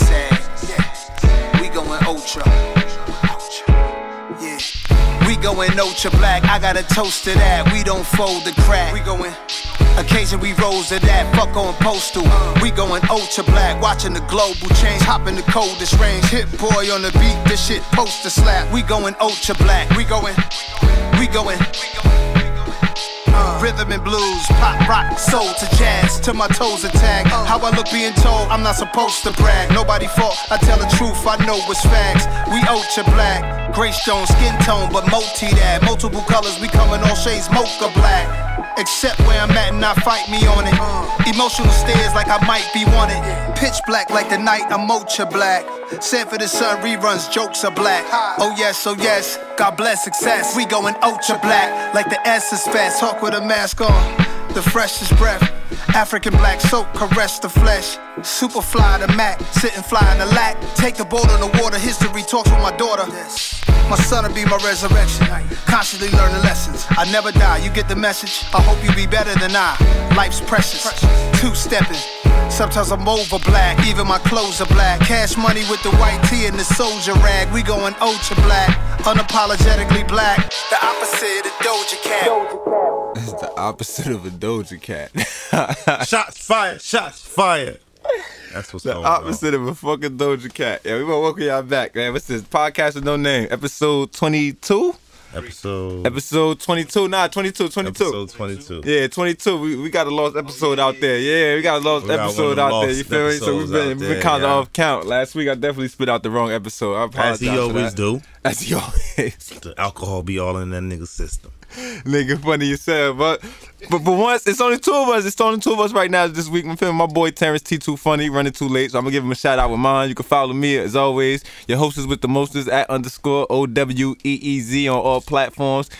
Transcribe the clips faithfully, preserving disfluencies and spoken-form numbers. saying? Yeah. We going ultra. Yeah. We going ultra black. I got a toast to that. We don't fold the crack. We going. Occasion we rose to that, fuck on postal. We going ultra black, watching the global change. Hopping the coldest range, Hitboy on the beat, this shit poster slap. We going ultra black, we going, we going. Uh, Rhythm and blues, pop, rock, soul to jazz, till my toes attack. Uh, How I look being told, I'm not supposed to brag. Nobody fault, I tell the truth, I know it's facts. We ultra black, gray stone, skin tone, but multi that. Multiple colors, we coming all shades, mocha black. Except where I'm at and I fight me on it. uh, Emotional stares like I might be wanted. Pitch black like the night, I'm ultra black. Sanford and Son reruns, jokes are black. Oh yes, oh yes, God bless success. We going ultra black, like the S is fast. Hawk with a mask on, the freshest breath. African black soap, caress the flesh. Super fly the Mac, sitting fly in the lack. Take the boat on the water, history talks with my daughter. My son'll be my resurrection. Constantly learning lessons. I never die, you get the message. I hope you be better than I. Life's precious. Two-stepping. Sometimes I'm over black, even my clothes are black. Cash money with the white tee and the soldier rag. We going ultra black, unapologetically black. The opposite of Doja Cat. It's the opposite of a Doja Cat. Shots fired, shots fired. That's what's the going opposite on. Of a fucking Doja Cat. Yeah, we gonna welcome y'all back, man. What's this? Podcast with no name. Episode twenty-two? Episode Episode twenty-two. Nah, twenty-two, twenty-two. Episode twenty-two. Yeah, twenty-two. We we got a lost episode oh, yeah. out there. Yeah, we got a lost got episode out lost there. You feel me? So we've been, been yeah. kind of off count. Last week I definitely spit out the wrong episode. I apologize. As he always do. As he always. The alcohol be all in that nigga's system. Nigga, funny yourself, but but but once it's only two of us. It's only two of us right now this week. I'm feeling my boy Terrence T two Funny running too late, so I'm gonna give him a shout out with mine. You can follow me as always. Your hostess with the mostest at underscore O W E E Z on all platforms.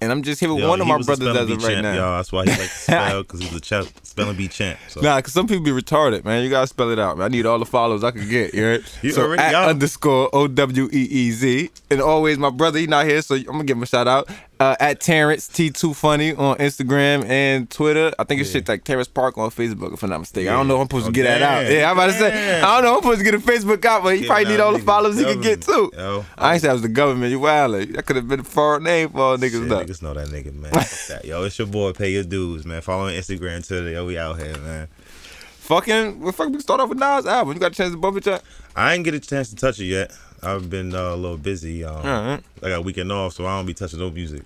And I'm just here with Yo, one of my brothers as of right champ, now. Y'all. That's why he likes to spell, because he's a ch- spelling bee champ. So. Nah, because some people be retarded, man. You got to spell it out, man. I need all the followers I can get, you heard? So, at y'all. Underscore O W E E Z. And always, my brother, he not here, so I'm going to give him a shout out. Uh, at Terrence T two Funny on Instagram and Twitter. I think it's yeah. shit like Terrence Park on Facebook, if I'm not mistaken. Yeah. I don't know if I'm supposed oh, to get damn. that out. Yeah, I'm about to say, I don't know if I'm supposed to get a Facebook out, but he yeah, probably nah, need all the followers the he can get, too. Yo. I ain't say I was the government. You wild. Like, that could have been a foreign name for all niggas, though. Niggas know that nigga, man. That. Yo, it's your boy. Pay your dues, man. Follow on Instagram, Twitter. Yo, we out here, man. Fucking, well, fuck, we start off with Nas' album. You got a chance to bump it up? I ain't get a chance to touch it yet. I've been uh, a little busy. Um, right. I got a weekend off, so I don't be touching no music.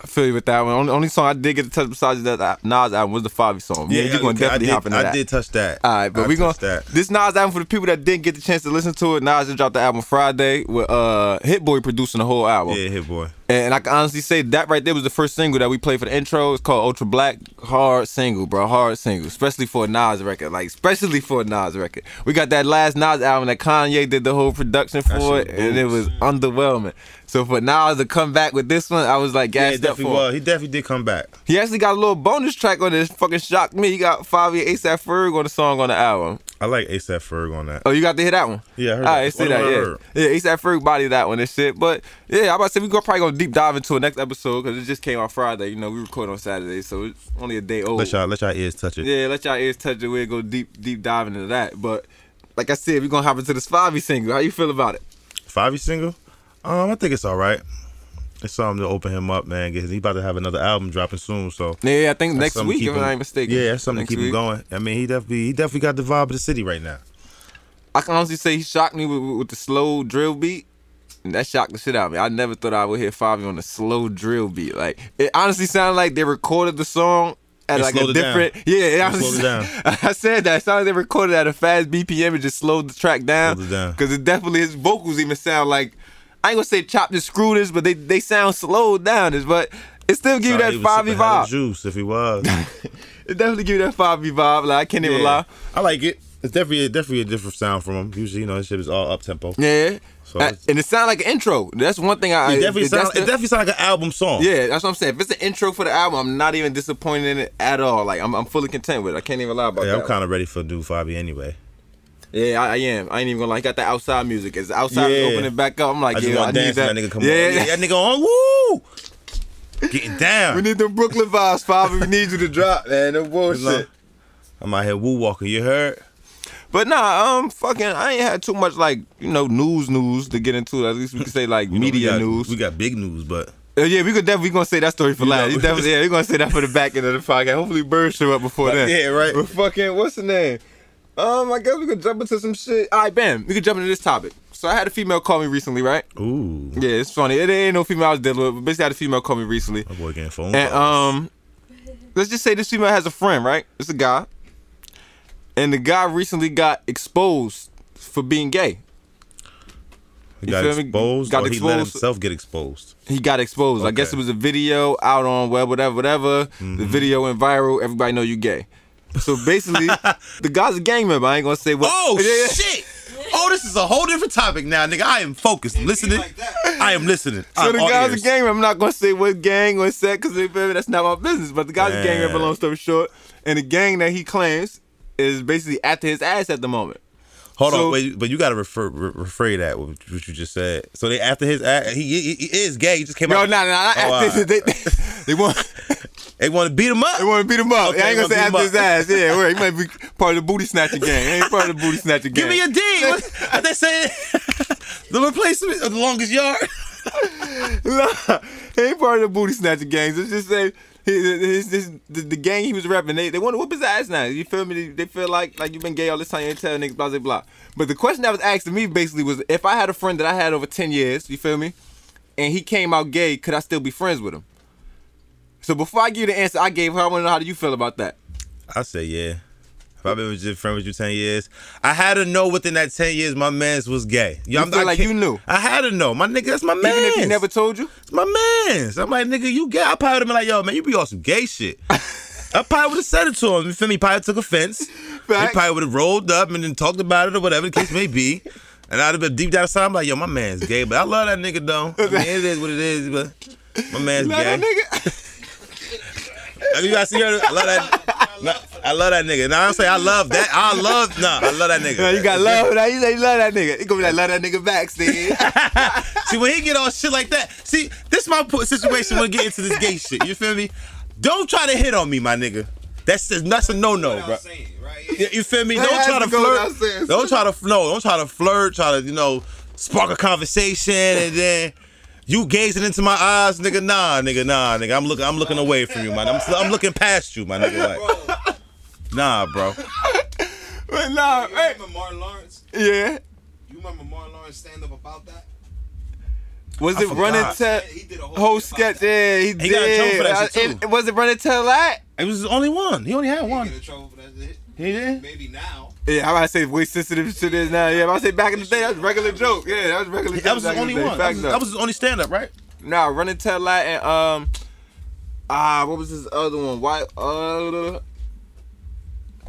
I feel you with that one. Only, only song I did get to touch besides that Nas album was the Fivio song. Yeah, yeah, you're going to definitely did, hop into I that. I did touch that. All right, but I we going to... This Nas album, for the people that didn't get the chance to listen to it, Nas just dropped the album Friday with uh, Hitboy producing the whole album. Yeah, Hitboy. And I can honestly say that right there was the first single that we played for the intro. It's called Ultra Black. Hard single, bro. Hard single. Especially for a Nas record. Like, especially for a Nas record. We got that last Nas album that Kanye did the whole production for it, and it was underwhelming. So for Nas to come back with this one, I was like gassed yeah, up for was. He definitely did come back. He actually got a little bonus track on this. Fucking shocked me. He got Fivio A$AP Ferg on the song on the album. I like A$AP Ferg on that. Oh, you got to hear that one? Yeah, I heard All right, that. I see that, yeah. Yeah, A$AP Ferg body that one and shit. But, yeah, I'm about to say, we're probably going to deep dive into a next episode because it just came out Friday. You know, we record on Saturday, so it's only a day old. Let y'all, let y'all ears touch it. Yeah, let y'all ears touch it. We'll go deep, deep dive into that. But, like I said, we're going to hop into this Fivio single. How you feel about it? Fivio single? Um, I think it's all right. It's something to open him up, man. He's about to have another album dropping soon, so yeah, I think next week, if I'm not mistaken. Yeah, that's something to keep him going. I mean, he definitely, he definitely got the vibe of the city right now. I can honestly say he shocked me with, with the slow drill beat. And that shocked the shit out of me. I never thought I would hear Fivio on a slow drill beat. Like, it honestly sounded like they recorded the song at like a different, yeah. I said that. It sounded like they recorded at a fast B P M and just slowed the track down. Because it definitely, his vocals even sound like. I ain't gonna say chop this, screw this, but they, they sound slowed down, but it still give you that Fivio vibe. Juice, if he was, it definitely give you that Fivio vibe. Like I can't yeah. even lie. I like it. It's definitely definitely a different sound from him. Usually, you know, his shit is all up tempo. Yeah. So I, and it sound like an intro. That's one thing I. It definitely it, sound. The, it definitely sound like an album song. Yeah, that's what I'm saying. If it's an intro for the album, I'm not even disappointed in it at all. Like I'm, I'm fully content with it. I can't even lie about yeah, that. I'm kind of ready for new Fivio anyway. Yeah, I, I am. I ain't even gonna lie. He got that outside music. As outside yeah. opening back up, I'm like, I yeah, I need that. That nigga come yeah. on. Yeah, that nigga on. Woo! Getting down. We need them Brooklyn vibes, Fivio. We need you to drop, man. No bullshit. I'm out here woo walking. You heard? But nah, um, fucking, I ain't had too much, like, you know, news news to get into. At least we could say, like, you media know, we got, news. We got big news, but... Uh, yeah, we could definitely, we gonna say that story for last. Yeah, we're gonna say that for the back end of the podcast. Hopefully Bird show up before that. Yeah, right. But fucking, what's the name? Um, I guess we could jump into some shit. All right, bam, we could jump into this topic. So I had a female call me recently, right? Ooh. Yeah, it's funny. It ain't no female I was dealing with, but basically I had a female call me recently. My boy getting phone and, calls. um... Let's just say this female has a friend, right? It's a guy. And the guy recently got exposed for being gay. He got exposed, got or exposed. He let himself get exposed. He got exposed. Okay. I guess it was a video out on web, whatever, whatever. Mm-hmm. The video went viral. Everybody know you gay. So basically, the guy's a gang member. I ain't gonna say what. Oh shit! Oh, this is a whole different topic now, nigga. I am focused, I'm listening. Like I am listening. So I'm the guy's ears. a gang member. I'm not gonna say what gang or set because that's not my business. But the guy's Man. a gang member. Long story short, and the gang that he claims is basically after his ass at the moment. Hold so, on, wait, but you gotta refer re- refer that what you just said. So they after his act, he, he, he is gay. He just came no, out. No, no, no. Not oh, after right. his, they, they, they want they want to beat him up. They want to beat him up. Okay, I ain't gonna say after his ass. Yeah, wait, he might be part of the booty snatcher gang. He ain't part of the booty snatcher gang. Give me a D. What they say? The replacement of the longest yard. Nah, he ain't part of the booty snatcher gangs. Let's just say. His, his, his, the, the gang he was rapping, they, they want to whoop his ass now. You feel me? They, they feel like like you've been gay all this time. You ain't telling niggas, blah, blah, blah. But the question that was asked to me basically was, if I had a friend that I had over ten years, you feel me, and he came out gay, could I still be friends with him? So before I give you the answer I gave her, I want to know how do you feel about that? I say yeah. If I've been just friends with you ten years, I had to know within that ten years my man's was gay. You, you I'm, feel I like you knew? I had to know. My nigga, that's my man. Even if he never told you? It's my man's. I'm like, nigga, you gay. I probably would have been like, yo, man, you be on some gay shit. I probably would have said it to him. You feel me? Probably took offense. Right. He probably would have rolled up and then talked about it or whatever the case may be. And I'd have been deep down inside. I'm like, yo, my man's gay. But I love that nigga, though. I mean, it is what it is, but my man's you gay. Love that nigga? Have you guys seen her? I love that. Nah, I love that nigga. Now nah, I'm saying I love that. I love. Nah, I love that nigga. Nah, you got love. Now you say you love that nigga. He gonna be like love that nigga back, Steve. See when he get all shit like that. See, this my situation when we get into this gay shit. You feel me? Don't try to hit on me, my nigga. That's just, that's a no no, bro. Saying, right? Yeah. You feel me? Don't that try to flirt. Don't try to no. Don't try to flirt. Try to you know spark a conversation and then. You gazing into my eyes, nigga. Nah, nigga. Nah, nigga. I'm looking. I'm looking away from you, man. I'm. I'm looking past you, my nigga. Like, nah, bro. But nah, you remember man. Martin Lawrence? Yeah. You remember Martin Lawrence stand up about that? Was I it running to he did a whole, whole sketch? Yeah, he, he did. Got in trouble for that shit too. It, was it running to that? It was the only one. He only had he one. He did get in trouble for that shit. He did. Maybe now. Yeah, I about to say way sensitive shit is now. Yeah, I about to say back in the day that was a regular joke. Yeah, that was regular. Yeah, that was the only one. That was, that was his only stand up, right? Nah, Running Tell Lie and um, ah, uh, what was his other one? Why? Uh,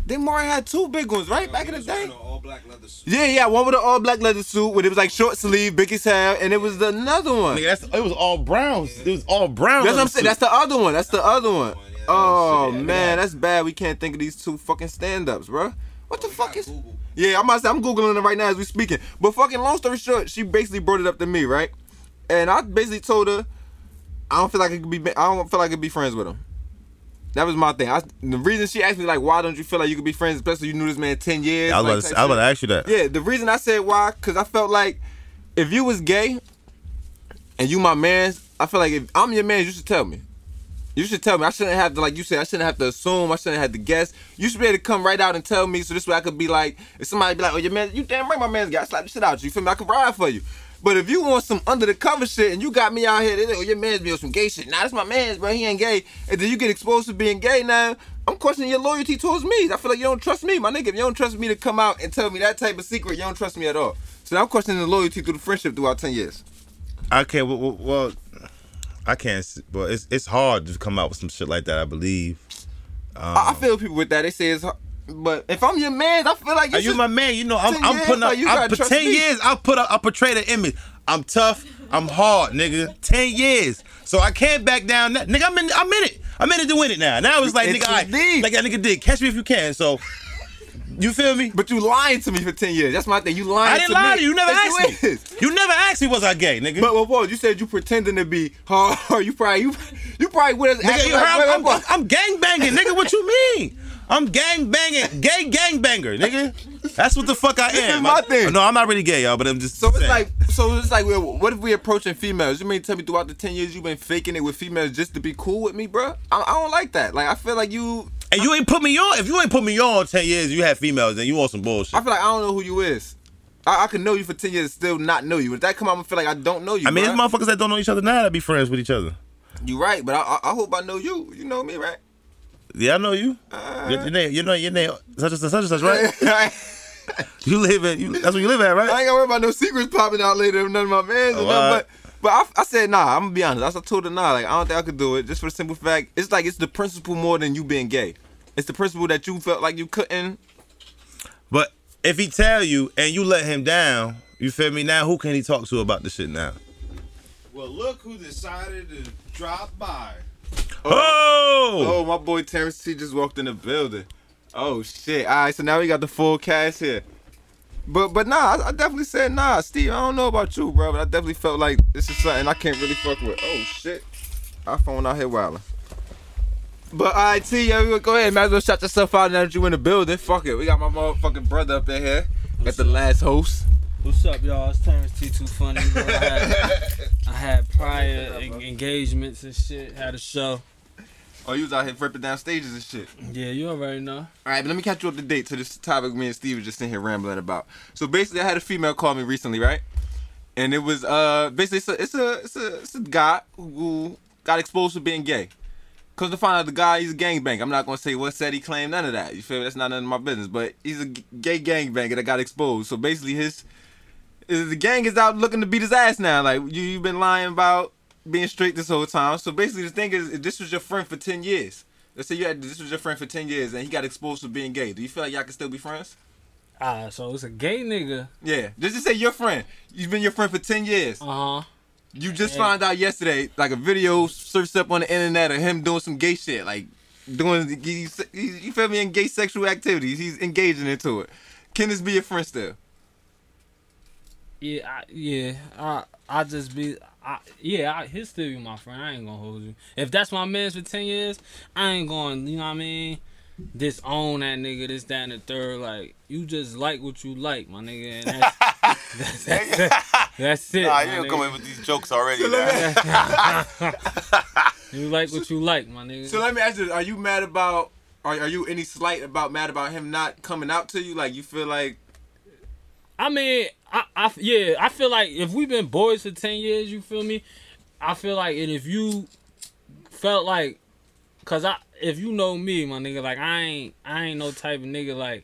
then Mario had two big ones, right? No, back in the day. All black leather suit. Yeah, yeah, one with an all black leather suit, where it was like short sleeve, big as hell, and it was another one. Nigga, that's it was all browns. Yeah. It was all brown. That's what I'm saying. Suit. That's the other one. That's the other one. Oh, man, that's bad. We can't think of these two fucking stand-ups, bro. What the oh, fuck is... Google. Yeah, I'm about to say, I'm Googling it right now as we speaking. But fucking long story short, she basically brought it up to me, right? And I basically told her, I don't feel like I could be, I don't feel like I could be friends with him. That was my thing. I, the reason she asked me, like, why don't you feel like you could be friends, especially you knew this man ten years? Yeah, I was like, about to ask you that. Yeah, the reason I said why, because I felt like if you was gay and you my mans, I feel like if I'm your man, you should tell me. You should tell me. I shouldn't have to, like you said, I shouldn't have to assume. I shouldn't have to guess. You should be able to come right out and tell me so this way I could be like, if somebody be like, oh, your man, you damn right my man's got, I slap the shit out you. You feel me? I could ride for you. But if you want some under-the-cover shit and you got me out here, they like, oh, your man's be on some gay shit. Nah, that's my man's, bro. He ain't gay. And then you get exposed to being gay now. I'm questioning your loyalty towards me. I feel like you don't trust me. My nigga, if you don't trust me to come out and tell me that type of secret, you don't trust me at all. So now I'm questioning the loyalty through the friendship throughout ten years. Okay, well... well, well. I can't, but it's it's hard to come out with some shit like that. I believe. Um, I feel people with that. They say it's hard, but if I'm your man, I feel like you. Are you my man? You know, I'm, I'm years, putting up. Like I, for ten me. years, I put up. I portray the image. I'm tough. I'm hard, nigga. Ten years, so I can't back down. That, nigga, I'm in. I'm in it. I'm in it to win it now. Now it's like, it's nigga, right, like that nigga did. Catch me if you can. So. You feel me? But you lying to me for ten years. That's my thing. You lying to me. I didn't to lie me. to you. You never that's asked me. Is. You never asked me was I gay, nigga. But, but Paul, you said you pretending to be hard. You probably, you, you probably would have asked me. Nigga, like, I'm, I'm, I'm gangbanging, nigga. What you mean? I'm gang banging, gay gang banger, nigga. That's what the fuck I am. This is my thing. No, I'm not really gay, y'all, but I'm just. So it's saying. like, so it's like, what if we approaching females? You mean tell me throughout the ten years you've been faking it with females just to be cool with me, bro? I, I don't like that. Like, I feel like you. And you ain't put me on. If you ain't put me on ten years, you had females, then you on some bullshit. I feel like I don't know who you is. I, I can know you for ten years and still not know you. If that come out, I'm gonna feel like I don't know you. I mean, there's motherfuckers that don't know each other now that be friends with each other. You right, but I, I hope I know you. You know me, right? Yeah, I know you. Uh, your, your name, you know your name, such and such, such and such, right? You live at, you, that's where you live at, right? I ain't gonna worry about no secrets popping out later if none of my mans oh, or nothing, right. but. But I, I said, nah, I'm going to be honest. I told her, nah, like, I don't think I could do it. Just for the simple fact, it's like it's the principle more than you being gay. It's the principle that you felt like you couldn't. But if he tell you and you let him down, you feel me? Now who can he talk to about this shit now? Well, look who decided to drop by. Oh! Oh, oh my boy Terrence T just walked in the building. Oh, shit. All right, so now we got the full cast here. But but nah, I, I definitely said nah, Steve. I don't know about you, bro, but I definitely felt like this is something I can't really fuck with. Oh shit, iPhone out here wilding. But all right, T, yeah, go ahead. Might as well shout yourself out now that you in the building. Fuck it, we got my motherfucking brother up in here. Got the last host. What's up, y'all? It's Terrence T two Funny. You know, I, had, I had prior en- engagements and shit. Had a show. Oh, you was out here ripping down stages and shit. Yeah, you already know. All right, but let me catch you up to date to this topic me and Steve was just in here rambling about. So basically, I had a female call me recently, right? And it was uh basically it's a it's a it's a, it's a guy who got exposed for being gay. Cause to find out the guy he's a gangbanger. I'm not gonna say what set he claimed, none of that. You feel me? That's not none of my business. But he's a gay gangbanger that got exposed. So basically, his the gang is out looking to beat his ass now. Like you you've been lying about. Being straight this whole time. So basically, the thing is, if this was your friend for ten years, let's say you had this was your friend for ten years, and he got exposed for being gay. Do you feel like y'all can still be friends? Ah, uh, so it's a gay nigga. Yeah, just to say your friend. You've been your friend for ten years. Uh huh. You just yeah. found out yesterday, like a video surfaced up on the internet of him doing some gay shit, like doing you feel me in gay sexual activities. He's engaging into it. Can this be your friend still? Yeah, I, yeah. I I just be. I, yeah, I, he'll still be my friend. I ain't gonna hold you. If that's my man's for ten years, I ain't gonna, you know what I mean, disown that nigga, this, that, and the third. Like, you just like what you like, my nigga. And that's, that's, that's, that's, that's it. Nah, you ain't coming with these jokes already, man. You like what you like, my nigga. So let me ask you, are you mad about, are, are you any slight about, mad about him not coming out to you? Like, you feel like... I mean... I, I, yeah, I feel like if we've been boys for ten years, you feel me? I feel like, and if you felt like, cause I, if you know me, my nigga, like I ain't, I ain't no type of nigga, like,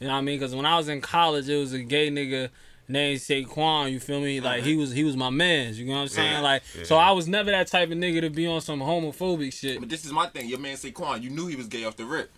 you know what I mean? Cause when I was in college, it was a gay nigga named Shaquan, you feel me? Like he was, he was my man, you know what I'm saying? Yeah, like, yeah. So I was never that type of nigga to be on some homophobic shit. But this is my thing, your man Shaquan, you knew he was gay off the rip.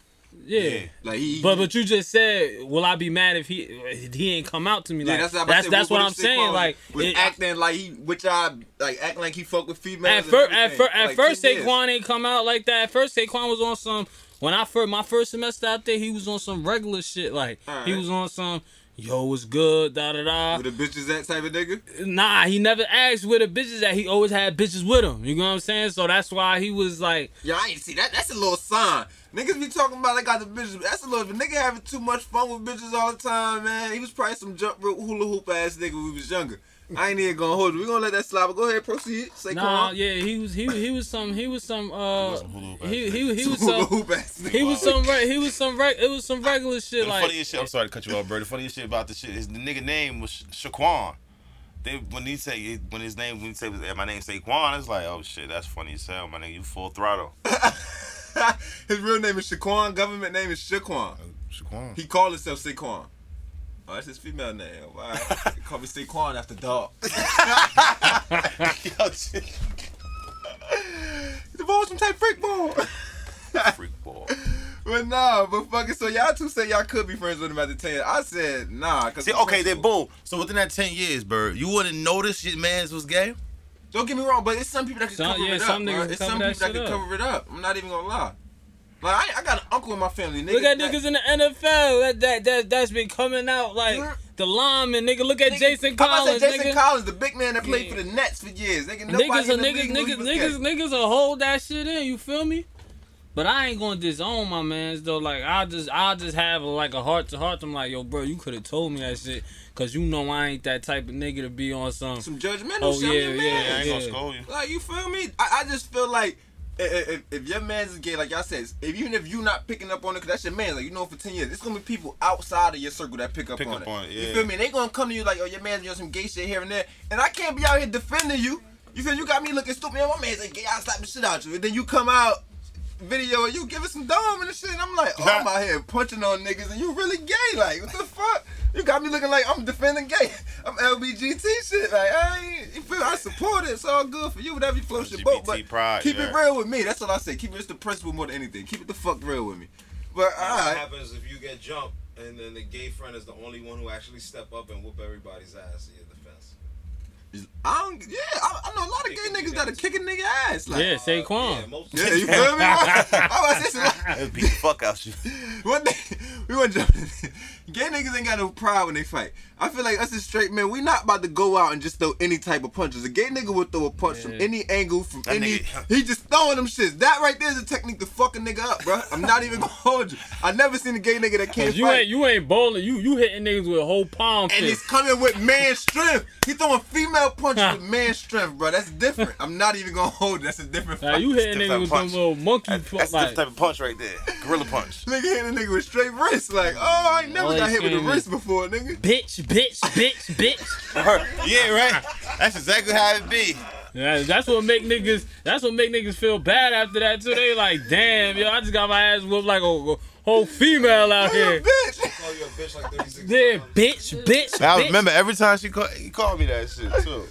Yeah. yeah, like he. But but you just said, will I be mad if he if he ain't come out to me? Like yeah, that's what, that's, said, that's what, what I'm saying. Like was it, acting like he, which I like acting like he fuck with females. At, fir- at, fir- at like, first, Shaquan ain't come out like that. At first, Shaquan was on some. When I first my first semester out there, he was on some regular shit. Like right. He was on some. Yo, what's good? Da da da. With the bitches that type of nigga? Nah, he never asked where the bitches at. He always had bitches with him. You know what I'm saying? So that's why he was like. Yeah, I ain't see that. That's a little sign. Niggas be talking about they got the bitches. That's a little. If a nigga having too much fun with bitches all the time, man. He was probably some jump rope hula hoop ass nigga when we was younger. I ain't even gonna hold you. We gonna let that slide. But go ahead, proceed. Say, nah, yeah, he was he he was some he was some uh he he he was some he was some he was some right it was some regular shit. The like funniest shit. I'm sorry to cut you off, bro. The funniest shit about this shit is the nigga name was Shaquan. They when he say when his name when he say my name Shaquan, it's like oh shit, that's funny as hell. My nigga, you full throttle. His real name is Shaquan. Government name is Shaquan. Uh, Shaquan. He called himself Shaquan. Oh, that's his female name. Wow. They call me Shaquan after dog. Yo, shit. The ball's some type freak ball. Freak ball. But nah, but fucking, so y'all two say y'all could be friends with him after ten years. I said nah. Cause see, okay, then boom. So within that ten years, bird, you wouldn't notice your man's was gay? Don't get me wrong, but it's some people that can some, cover yeah, it some up. Niggas it's some people that, that can up. cover it up. I'm not even gonna lie. Like I, I got an uncle in my family. Nigga. Look at niggas in the N F L that that that that's been coming out like mm-hmm. the lineman. Nigga, look at nigga, Jason Collins. Jason nigga. Collins, the big man that played yeah. for the Nets for years. Nigga, nobody niggas, in the niggas, league niggas, niggas, niggas, niggas will hold that shit in. You feel me? But I ain't gonna disown my mans though. Like I'll just I'll just have like a heart to heart. I'm like, yo, bro, you could have told me that shit, cause you know I ain't that type of nigga to be on some some judgmental. Oh shit, yeah, yeah, man. I ain't gonna scold you. Like you feel me? I, I just feel like if, if, if your man's is gay, like y'all said, if even if you not picking up on it, cause that's your man. Like you know for ten years, it's gonna be people outside of your circle that pick up pick on up it. On it yeah. You feel me? And they gonna come to you like, oh, your man's doing some gay shit here and there, and I can't be out here defending you. You feel you got me looking stupid. My man's like gay. I slap the shit out you, and then you come out. Video and you give it some dome and shit, and I'm like, oh, I'm out here punching on niggas, and you really gay, like, what the fuck? You got me looking like I'm defending gay, I'm L B G T shit, like, I ain't, you feel, I support it, it's all good for you, whatever you float your boat, but pride, keep yeah. it real with me, that's all I say, keep it, it's the principle more than anything, keep it the fuck real with me, but, alright. What happens if you get jumped, and then the gay friend is the only one who actually step up and whoop everybody's ass in your defense? I don't, yeah, I, I know a lot of gay niggas that'll kick a nigga ass. Like, yeah, Shaquan. Uh, yeah, most yeah, you feel me? I was just beat the fuck out you. One thing, we were jumping. Gay niggas ain't got no pride when they fight. I feel like us as straight men, we not about to go out and just throw any type of punches. A gay nigga would throw a punch yeah. from any angle, from that any, nigga. He just throwing them shits. That right there is a technique to fuck a nigga up, bro. I'm not even gonna hold you. I never seen a gay nigga that can't you fight. Ain't, you ain't bowling, you you hitting niggas with a whole palm. And he's coming with man strength. He throwing female punches with man strength, bro. That's different. I'm not even gonna hold it. That's a different fight. Nah, you hitting niggas with punch. Some little monkey punch. That's a different type of punch right there. Gorilla punch. Nigga hitting a nigga with straight wrists. Like, oh, I ain't never oh, got hit with a wrist before, nigga. Bitch, bitch, bitch, bitch. Yeah, right. That's exactly how it be. Yeah, that's what make niggas. That's what make niggas feel bad after that too. They like, damn, yo, I just got my ass whooped like a whole female out here. Bitch. She called you a bitch like thirty-six times. Yeah, bitch, bitch. I remember every time she called, he called me that shit too.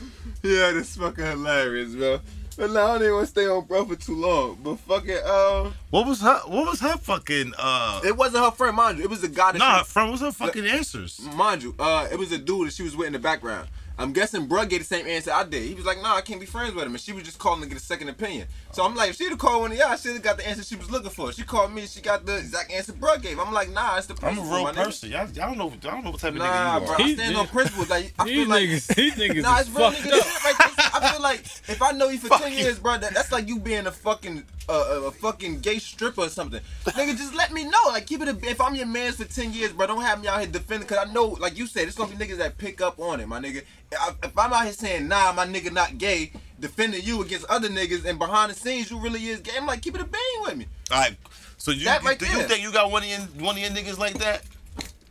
Yeah, that's fucking hilarious, bro. But now I don't even want to stay on bro for too long. But fucking um, what was her? What was her fucking? Uh, it wasn't her friend, mind you. It was the guy that. Nah, her friend was her fucking the, answers. Mind you, uh, it was a dude that she was with in the background. I'm guessing bro gave the same answer I did. He was like, nah, I can't be friends with him. And she was just calling to get a second opinion. So I'm like, if she'd have called one of y'all, she'd have got the answer she was looking for. She called me, she got the exact answer bro gave. I'm like, nah, it's the principle. I'm a real person. Y'all, y'all don't know, I don't know what type of nah, nigga you bro, are. Nah, bro, I stand on principles. Like, I feel like, niggas, niggas nah, it's real nigga shit. Like, I feel like if I know you for ten years, bro, that, that's like you being a fucking uh, a fucking gay stripper or something. Nigga, just let me know. Like, keep it. A, if I'm your man's for ten years, bro, don't have me out here defending. Cause I know, like you said, it's gonna be niggas that pick up on it, my nigga. If I'm out here saying, nah, my nigga not gay, defending you against other niggas, and behind the scenes you really is gay, I'm like, keep it a bang with me. All right. So you, that right do there. You think you got one of your, one of your niggas like that?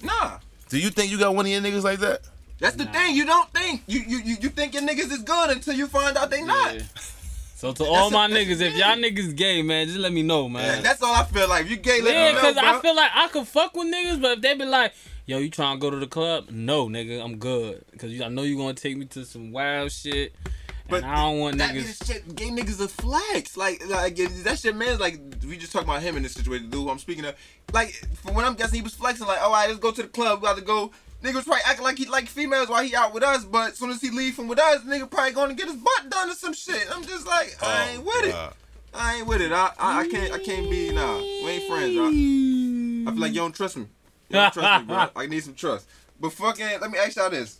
Nah. Do you think you got one of your niggas like that? That's the nah. thing. You don't think. You, you you you think your niggas is good until you find out they not. Yeah. So to all my niggas, if y'all niggas gay, man, just let me know, man. Yeah, that's all I feel like. If you gay, let yeah, me know, Yeah, because I feel like I could fuck with niggas, but if they be like, yo, you trying to go to the club? No, nigga, I'm good. Cause you, I know you gonna take me to some wild shit, but and I don't want that niggas. Shit, gay niggas are flex. Like, like that shit, man. Like we just talking about him in this situation, dude. I'm speaking of, like, from what I'm guessing, he was flexing. Like, all right, let's go to the club. We got to go. Nigga was probably acting like he like females while he out with us, but as soon as he leave from with us, nigga probably gonna get his butt done or some shit. I'm just like, oh, I ain't with God. it. I ain't with it. I, I I can't I can't be nah. We ain't friends. I, I feel like you don't trust me. You don't trust me, bro. I need some trust. But fucking, let me ask y'all this.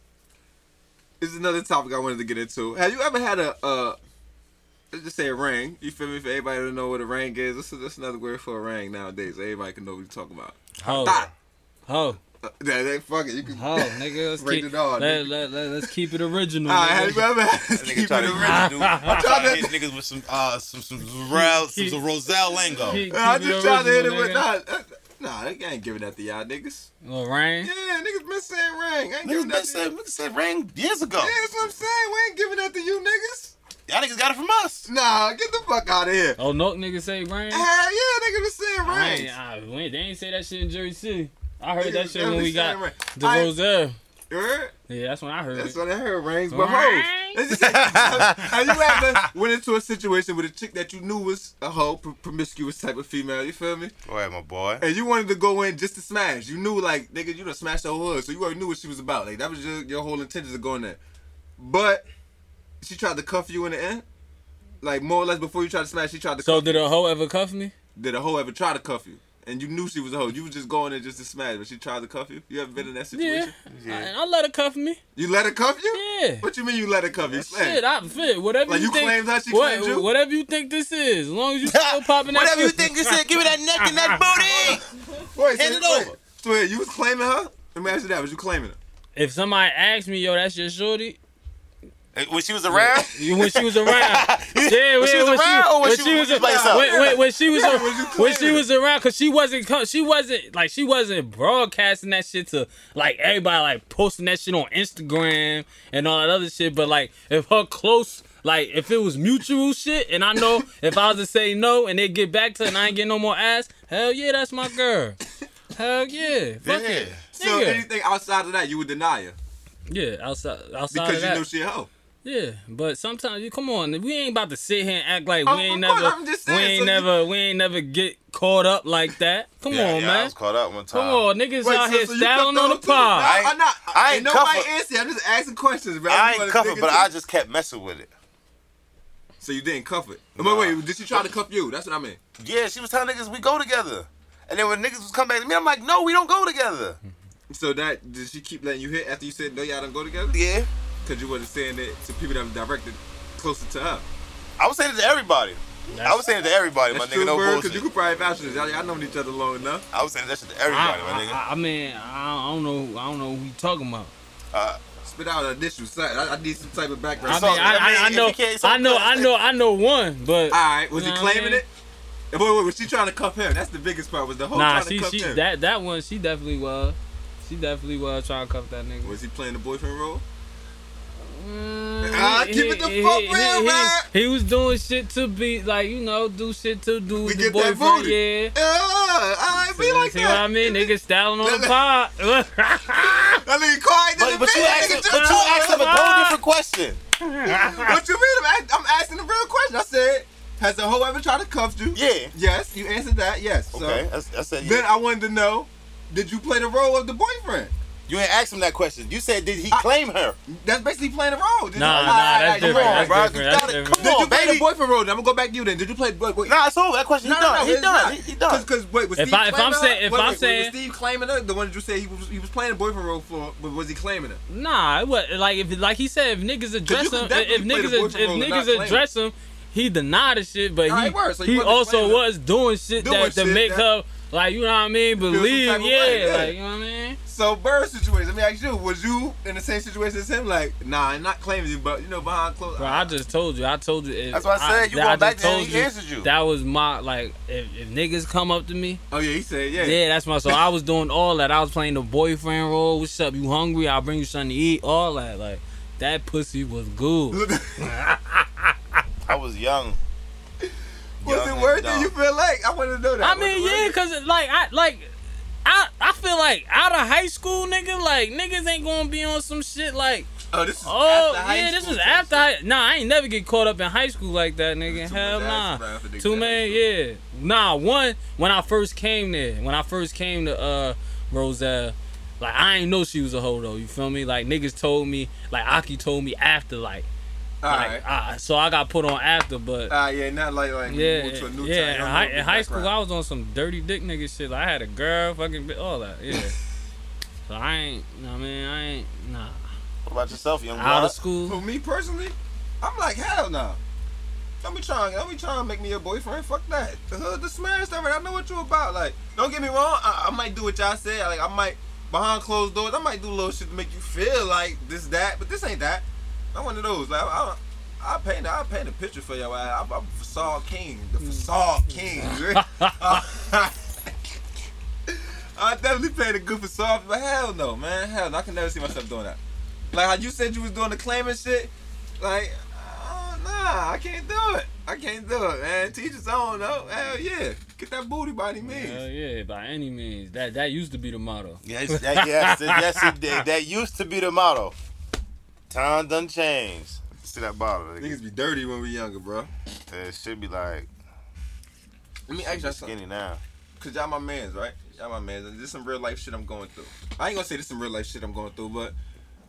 This is another topic I wanted to get into. Have you ever had a, uh, let's just say a ring? You feel me? For everybody to know what a ring is, this is that's another word for a ring nowadays. So everybody can know what you're talking about. Ho. Thot. Ho. Yeah, they fuck it. You can oh, nigga, let's keep it all, let, let, let, let's keep it original. All right, have you ever had this keep it original? I'm trying to hit niggas with some uh some some Roselle some, some Roselle lingo. Keep, keep I just trying to hit it with not. Nah, they ain't giving that to y'all niggas. Little ring? Yeah, niggas been saying ring. I ain't niggas giving that to you. Niggas said ring years ago. Yeah, that's what I'm saying. We ain't giving that to you niggas. Y'all niggas got it from us. Nah, get the fuck out of here. Oh, no niggas say ring? Hell yeah, niggas been saying ring. I ain't, I, they ain't say that shit in Jersey City. I heard that shit when we got ring. The I, Roselle. You heard? Yeah, that's when I heard that's it. That's when I heard rings. But hoes. Have you ever went into a situation with a chick that you knew was a hoe, promiscuous type of female, you feel me? All right, my boy. And you wanted to go in just to smash. You knew, like, nigga, you done smashed the whole hood, so you already knew what she was about. Like, that was your, your whole intentions of going there. But she tried to cuff you in the end. Like, more or less before you tried to smash, she tried to so cuff you. So did a hoe ever cuff me? Did a hoe ever try to cuff you? and you knew she was a hoe. You was just going there just to smash, but she tried to cuff you. You ever been in that situation? Yeah, yeah. I, I let her cuff me. You let her cuff you? Yeah. What you mean you let her cuff you? Shit, I fit whatever. Like you, you think, claimed her, she claimed what, you. Whatever you think this is, as long as you still popping that. Whatever you think this is, give me that neck and that booty. Wait, hand so, it wait, over. So wait, you was claiming her? Let me ask you that. Was you claiming her? If somebody asked me, yo, that's your shorty. When she was around? When she was around. Yeah, when she was around or when she was around? When she was when she was around, because she wasn't, she wasn't, like, she wasn't broadcasting that shit to, like, everybody, like, posting that shit on Instagram and all that other shit. But, like, if her close, like, if it was mutual shit, and I know if I was to say no and they get back to it and I ain't get no more ass, hell yeah, that's my girl. Hell yeah. Fuck yeah. It. So yeah. Anything outside of that, you would deny her? Yeah, outside, outside because of that. Because you know she a hoe. Yeah, but sometimes you come on. We ain't about to sit here and act like oh, we ain't never, saying, we ain't so never, you... we ain't never get caught up like that. Come yeah, on, yeah, man. I was caught up one time. Come on, niggas Wait, out so, here so styling on the pod. I ain't, I'm not, I ain't nobody answering. I'm just asking questions, bro. I, I ain't cuff it, but too. I just kept messing with it. So you didn't cuff it? Nah. Wait, wait, did she try to cuff you? That's what I mean. Yeah, she was telling niggas we go together, and then when niggas was coming back to me, I'm like, no, we don't go together. So that did she keep letting you hit after you said no, y'all don't go together? Yeah. Because you wasn't saying it to people that were directed closer to her. I was saying it to everybody. That's I was saying it to everybody, my nigga, true, no bullshit. Because you could probably vouch for this. Y'all, y'all known each other long enough. I was saying that shit to everybody, I, my I, nigga. I, I mean, I don't know I don't know who you talking about. Uh, Spit out an issue. I, I need some type of background. I, mean, so, I, I, mean, I know, I know, I know, I know one, but... All right, was you know he claiming I mean? it? And boy, wait, was she trying to cuff him? That's the biggest part, was the whole nah, trying she, to cuff she, him. That, that one, she definitely was. She definitely was trying to cuff that nigga. Was he playing the boyfriend role? Mm, ah, keep it the he, fuck he, real, he, man. He was doing shit to be like, you know, do shit to do we the boyfriend, yeah. Yeah, I ain't so, be like see that. See what I mean? Niggas styling on the pod. I mean, quiet in the But, but you asked him a whole different question. What you mean? I'm asking the real question. I said, has the hoe ever tried to cuff you? Yeah. Yes, you answered that. Yes. Okay. So, I, I said, yeah. Then I wanted to know, did you play the role of the boyfriend? You ain't asked him that question. You said, did he I, claim her? That's basically playing a role. Did nah, you, nah, nah, that's different. That's wrong, different, that's different. Come on, did you play baby. the boyfriend role? I'm going to go back to you then. Did you play the boyfriend? Nah, it's over. That question, no, he no, done. No, he done. He, he done. Because, wait, was if Steve I, if claiming I'm her? Saying, if wait, I'm wait, saying, was Steve claiming her? The one that you said he was, he was playing the boyfriend role for, but was he claiming her? Nah, it was, like, if, like he said, if niggas address him, if niggas, if niggas address him, he denied the shit, but he also was doing shit to make her, like, you know what I mean, believe, yeah, like, you know what I mean? So, Bird's situation, let me ask you, was you in the same situation as him? Like, nah, I'm not claiming you, but, you know, behind closed... Bro, I just told you. I told you... That's what I said. I, you went back to him, he answered you. That was my, like, if, if niggas come up to me... Oh, yeah, he said, yeah. Yeah, that's my... So, I was doing all that. I was playing the boyfriend role. What's up? You hungry? I'll bring you something to eat. All that. Like, that pussy was good. I was young. Was young it worth it? You feel like? I want to know that. I mean, yeah, because, like, I... like. I, I feel like out of high school, nigga, like, niggas ain't gonna be on some shit like... Oh, this is oh, after high yeah, school? Oh, yeah, this was after high... Nah, I ain't never get caught up in high school like that, nigga. Hell nah. Too many, yeah. Nah, one, when I first came there, when I first came to uh, Roselle, like, I ain't know she was a hoe, though, you feel me? Like, niggas told me, like, Aki told me after, like... Like, right. I, so I got put on after, but ah uh, yeah, not like like yeah, moved to a new yeah. Time. I, in high background. school, I was on some dirty dick nigga shit. Like, I had a girl, fucking all that. Yeah. So I ain't, you know what I mean, I ain't nah. What about yourself, young boy? Out of school. For me personally, I'm like hell no. Nah. Don't be trying, don't be trying to make me your boyfriend. Fuck that. The hood, the smash, stuff. I know what you about. Like, don't get me wrong. I, I might do what y'all said. Like, I might behind closed doors, I might do little shit to make you feel like this that, but this ain't that. I'm one of those. Like, I, I, I paint, I paint a picture for y'all. I, I'm a facade king, the facade king. Right? uh, I definitely paint a good facade, but hell no, man, hell no. I can never see myself doing that. Like how you said you was doing the claiming shit. Like, uh, nah, I can't do it. I can't do it, man. Teachers, I don't know. Hell yeah, get that booty by any means. Hell yeah, by any means. That that used to be the motto. Yes, that, yes, yes, it did. That used to be the motto. Time done changed. See that bottle. Niggas. niggas be dirty when we younger, bro. Yeah, it should be like. Let me ask y'all something. Skinny now. Cause y'all my mans, right? Y'all my mans. This is some real life shit I'm going through. I ain't gonna say this is some real life shit I'm going through, but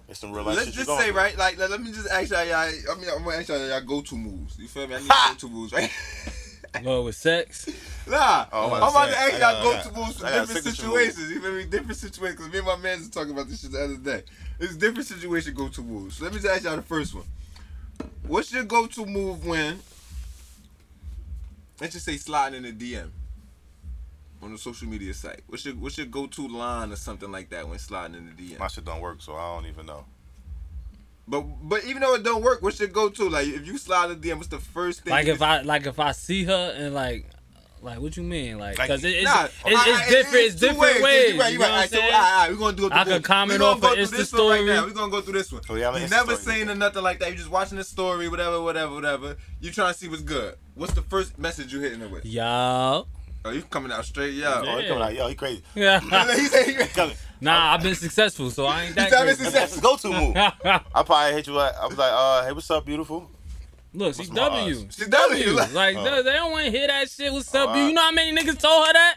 it's some real life. Let's shit just going say through. right, like let, let me just ask y'all. y'all I mean, I'm gonna ask y'all y'all go to moves. You feel me? I need go to moves, right? Love with sex. Nah, oh, I'm about to ask y'all yeah, go yeah. to most different situations. You feel me? Different situations. Because me and my man was talking about this shit the other day. It's different situation go-to moves. So let me just ask y'all the first one. What's your go-to move when, let's just say sliding in a D M on a social media site? What's your what's your go-to line or something like that when sliding in the D M? My shit don't work, so I don't even know. But but even though it don't work, what's your go-to? Like if you slide in the D M, what's the first thing? Like if I like if I see her and like. Like, what you mean? Like, because like, it's, nah, it's, it's, it's different. It's different ways. ways. You, right, you, you know right, what I'm right, we're going to do it. I can comment off of Insta story. Right now. We're going to go through this one. Oh, yeah, you never seen or nothing like that. You're just watching the story, whatever, whatever, whatever. You trying to see what's good. What's the first message you hitting her with? Yo. Oh, you coming out straight, yo. Yeah. Oh, he coming out, yo, he crazy. Yeah. he said he crazy. Nah, I've been successful, so I ain't that crazy. That's his go-to move. I probably hit you up. I was like, uh, hey, what's up, beautiful? Look, she's W. She's W. Like, oh. they don't want to hear that shit. What's up, right. You know how many niggas told her that?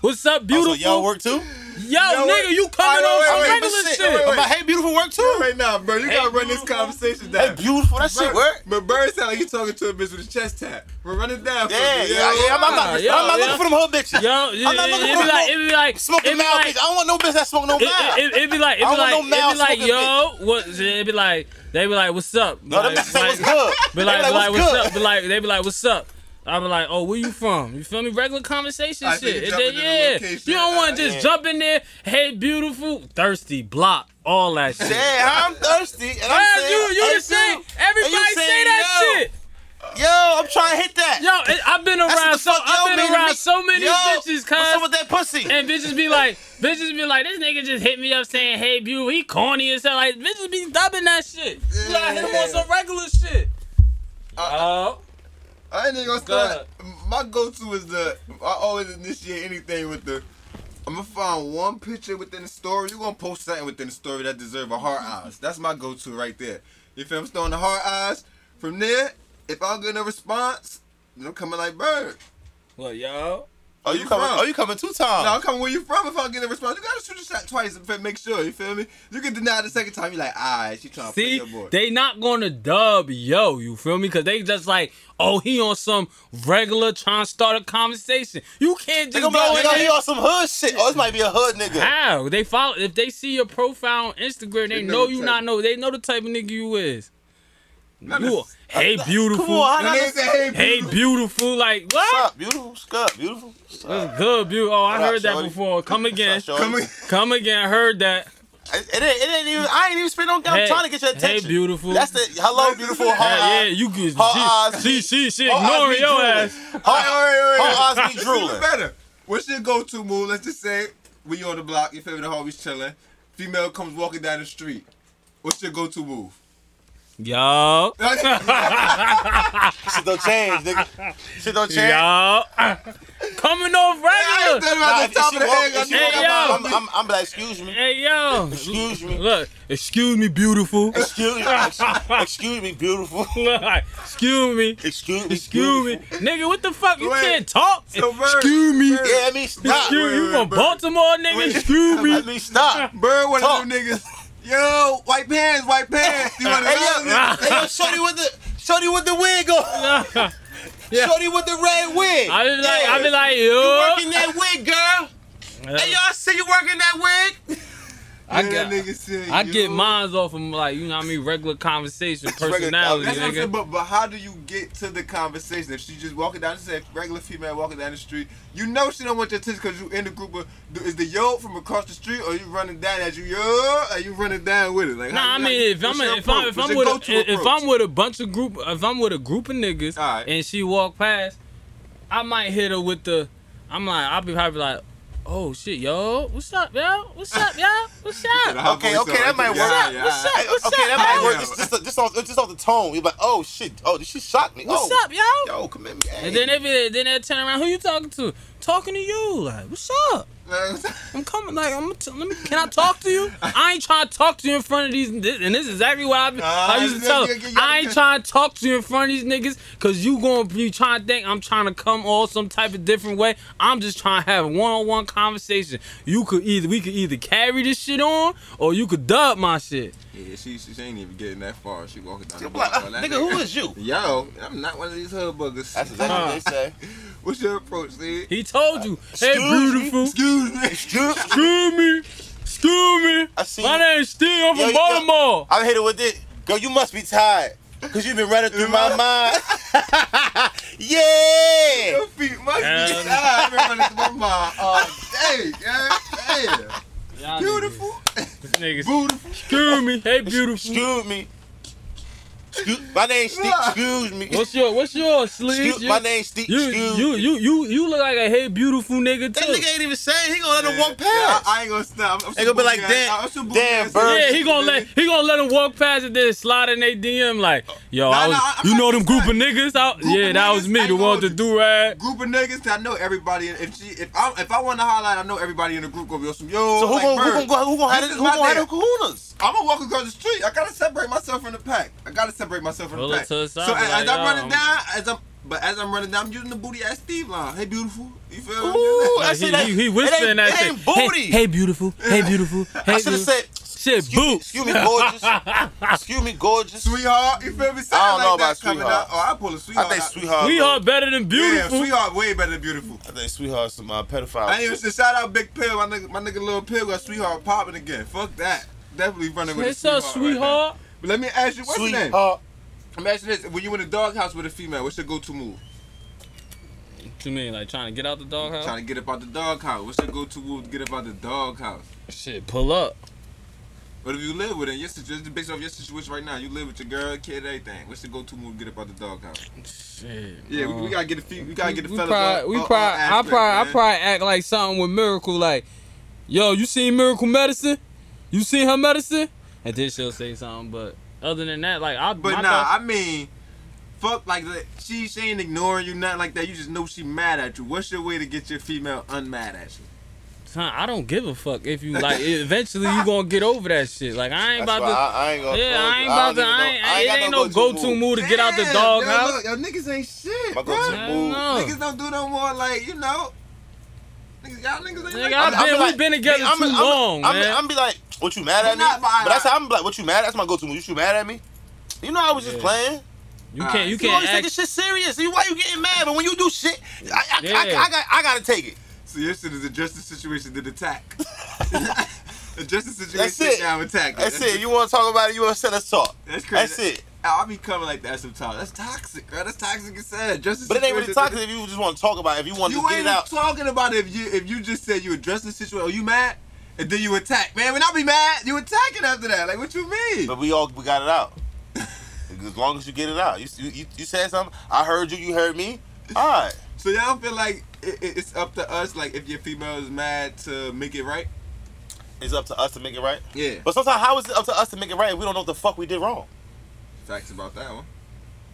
What's up, beautiful? Oh, so y'all work too? Yo, yo nigga, you coming on some regular shit. shit. Wait, wait. Like, hey, beautiful, work too? Yeah, right now, bro, you hey, gotta run beautiful. this conversation down. Hey, beautiful, that shit work. But Bird sound like you talking to a bitch with a chest tap. We're running down yeah, for you. Yeah, yeah, I'm not, yo, I'm not yo, looking yo. for them whole bitches. Yo, I'm not looking for them like, whole, it be like, smoking mouth bitch. I don't want no bitch that smoke no mouth. It be like, it be like, yo, it be like, they be like, what's up? No, like, them niggas like, say what's good. Be like, be like, what's good? up? Be like, they be like, what's up? I be like, oh, where you from? You feel me? Regular conversation I shit. Then, yeah. You don't want to just yeah. jump in there. Hey, beautiful, thirsty, block, all that shit. Yeah, I'm thirsty. And I'm saying, you, you just say, everybody you say, say that yo. shit. Yo, I'm trying to hit that. Yo, I've been around so I've been around so many yo, bitches, cuz. What's up with that pussy? And bitches be like, bitches be like, this nigga just hit me up saying, "Hey, beautiful, he corny and stuff." Like bitches be dubbing that shit. Yeah. Like, I hit him on some regular shit. Oh. Uh, I ain't even gonna start. My go-to is the I always initiate anything with the. I'm gonna find one picture within the story. You gonna post something within the story that deserve a heart eyes. That's my go-to right there. You feel me? I'm throwing the heart eyes from there. If I don't get no response, I'm coming like Bird. What, yo? Oh, you, you coming? From? Oh, you coming two times? No, I'm coming. Where you from? If I don't get a response, you gotta shoot a shot twice and make sure. You feel me? You can deny the second time. You like, ah, right, she trying to play your boy. They not gonna dub yo. You feel me? Cause they just like, oh, he on some regular trying to start a conversation. You can't just go. They gonna be on some hood shit. Oh, this might be a hood nigga. How they follow? If they see your profile on Instagram, they, they know, know you not know. They know the type of nigga you is. You, hey, beautiful. On, no, say, hey, beautiful. Hey, beautiful. Like, what? What's up, beautiful? What's good, beautiful? What's up? good, beautiful? Oh, I what heard up, that before. Come again. Up, Come again. Come again. I heard that. It, it, it ain't even, I ain't even spend no time hey, trying to get your attention. Hey, beautiful. That's the, hello, beautiful. Hey, yeah, you good. She, she, she ignoring your ass. Her eyes be drooling. Better. What's your go-to move? Let's just say, when you on the block, your favorite homie's chilling. Female comes walking down the street. What's your go-to move? Yo. Shit don't change, nigga. Shit don't change. Yo. Coming off regular. Nah, I'm, I'm, I'm like, excuse me. Hey, yo. Excuse me. Look, excuse me, beautiful. Excuse me. Excuse me, beautiful. Look, excuse me. Excuse me. Excuse me. Nigga, what the fuck? You wait, can't talk. So Bird, excuse me. Bird. Yeah, I mean, stop. Excuse me. You from Baltimore, nigga? Wait. Excuse me. I mean, stop. Bird, one of them niggas. Yo, white pants, white pants. You want to know? Hey, yo, shorty with the, shorty with the wig on. yeah. Shorty with the red wig. I be like, yeah. I be like, yo. You working that wig, girl? Yeah. Hey, yo, I see you working that wig. I yeah, got, that nigga said, I get mines off of like, you know what I mean, regular conversation, personality, that's nigga. Saying, but, but how do you get to the conversation? If she just walking down, just a regular female walking down the street, you know she don't want your attention because you in the group of, is the yo from across the street or you running down as you yo, or you running down with it? Like, nah, how, I mean, if I'm if I'm if I'm with a, if I'm with a bunch of group, if I'm with a group of niggas right. and she walk past, I might hit her with the, I'm like, I'll be probably like. Oh shit, yo! What's up, yo? What's up, yo? What's up? Okay, okay, that might work. Yeah, what's up? Yeah, what's up? What's okay, up, that yo? might work. It's just, just, on, it's just on the tone. You're like, oh shit, oh she shocked me. What's oh. up, yo? Yo, come at me. Hey. And then they then they turn around. Who you talking to? Talking to you. Like, what's up? I'm coming. Like, I'm. T- let me. Can I talk to you? I ain't trying to talk to you in front of these. And this is exactly what I, be, uh, I used to tell them. I ain't trying to talk to you in front of these niggas, cause you gonna be trying to think I'm trying to come all some type of different way. I'm just trying to have a one-on-one conversation. You could either we could either carry this shit on, or you could dub my shit. Yeah, she she, she ain't even getting that far. She walking down the block. Like, uh, nigga, nigga, who is you? Yo, I'm not one of these hood buggers. That's exactly uh, what they say. What's your approach, Steve? He told you. Hey, beautiful. Excuse me. Excuse me. Excuse me. Excuse me. I see my name's Steve. I'm yo, from Baltimore. I'm hitting with it. Girl, you must be tired. Because you've been running through my mind. Yeah. Your feet must um, be tired. I've been running through my mind all day. Yeah. Yeah. Y'all beautiful. Niggas. Beautiful. Excuse me. Hey, beautiful. Excuse me. Excuse, my name's Steve. Excuse me. What's your What's your sleeve? My name's Steve. You you, you you you look like a hey beautiful nigga too. That nigga ain't even saying he gonna let yeah. him walk past. Yeah, I ain't gonna stop. I'm, I'm ain't gonna be like damn, damn, damn bird. Yeah, he gonna let he gonna let him walk past and then slide in their D M like, yo, nah, I was, nah, I, you know them group of niggas. I, group yeah, of that niggas, was me, the one to do right. Group of niggas. I know everybody. If she if I if I want to highlight, I know everybody in the group gonna be some yo. So who like gonna bird. who gonna go, who gonna have who gonna have the kahunas? I'm gonna walk across the street. I gotta separate myself from the pack. I gotta separate. Break myself from the back. So as, like, as I'm running down, as I'm but as I'm running down, I'm using the booty ass Steve line. Hey beautiful, you feel me? Ooh, I see that. He, he whispering that shit. Hey, hey beautiful, hey beautiful. Hey, I should have said shit. Boo. Excuse me, gorgeous. Excuse me, gorgeous. Sweetheart, you feel me? Sound I don't like know about sweetheart. Oh, I pull a sweetheart. I think sweetheart. Sweetheart better than beautiful. Yeah, sweetheart way better than beautiful. I think sweeheart's my pedophile. I even shout out Big Pill. My nigga, my nigga, Little Pill got sweetheart popping again. Fuck that. Definitely running with sweetheart. What's up, sweetheart? But let me ask you, what's your name? Uh, Imagine this, when you in a doghouse with a female, what's your go-to move? What you mean, like trying to get out the doghouse? Trying to get up out the doghouse. What's your go-to move to get up out the doghouse? Shit, pull up. But if you live with her, your situation, based off your situation right now, you live with your girl, kid, everything. What's your go-to move to get up out the doghouse? Shit. Yeah, we, we gotta get the feet, we gotta get the fellas. Probably, we all, probably, all aspect, I probably, I probably act like something with Miracle, like, yo, you seen Miracle Medicine? You seen her medicine? I did she'll say something, but other than that, like I. But nah, thought, I mean, fuck, like she, she ain't ignoring you, nothing like that. You just know she mad at you. What's your way to get your female unmad at you? Son, I don't give a fuck if you like. Eventually, you gonna get over that shit. Like I ain't That's about to. I, I ain't gonna. Yeah, I ain't about to. I ain't. Know, I ain't it ain't no go-to, go-to move. move to get Damn, out the dog yo, house. Look, yo, niggas ain't shit. My bro. Move. Niggas don't do no more. Like you know, niggas, y'all niggas ain't. Nigga, like, I've been, been like, we've been together I'm, too I'm, long, I'm, man. I'm, I'm be like. What you mad at me? But that's how I'm like. What you mad? At? That's my go-to move. You mad at me? You know I was yeah. just playing. You can't. You, you can't. You always act- take this shit serious. Why you getting mad? But when you do shit, I I, yeah. I, I, I got I gotta take it. So your shit is adjust the situation to the attack. Adjust the situation. That's it. Now attack. That's, that's it. it. You want to talk about it? You want to say let's talk. That's crazy. That's it. I'll be coming like that sometimes. That's toxic, bro. That's toxic as sad. Just but it ain't really toxic if you just want to talk about it. If you want to get it out. You ain't talking about it if you if you just said you address the situation. Are you mad? And then you attack, man. When I be mad, you attacking after that. Like, what you mean? But we all we got it out. As long as you get it out, you you, you said something. I heard you. You heard me. All right. So y'all feel like it, it's up to us, like if your female is mad to make it right. It's up to us to make it right. Yeah. But sometimes, how is it up to us to make it right if we don't know what the fuck we did wrong? Facts about that one.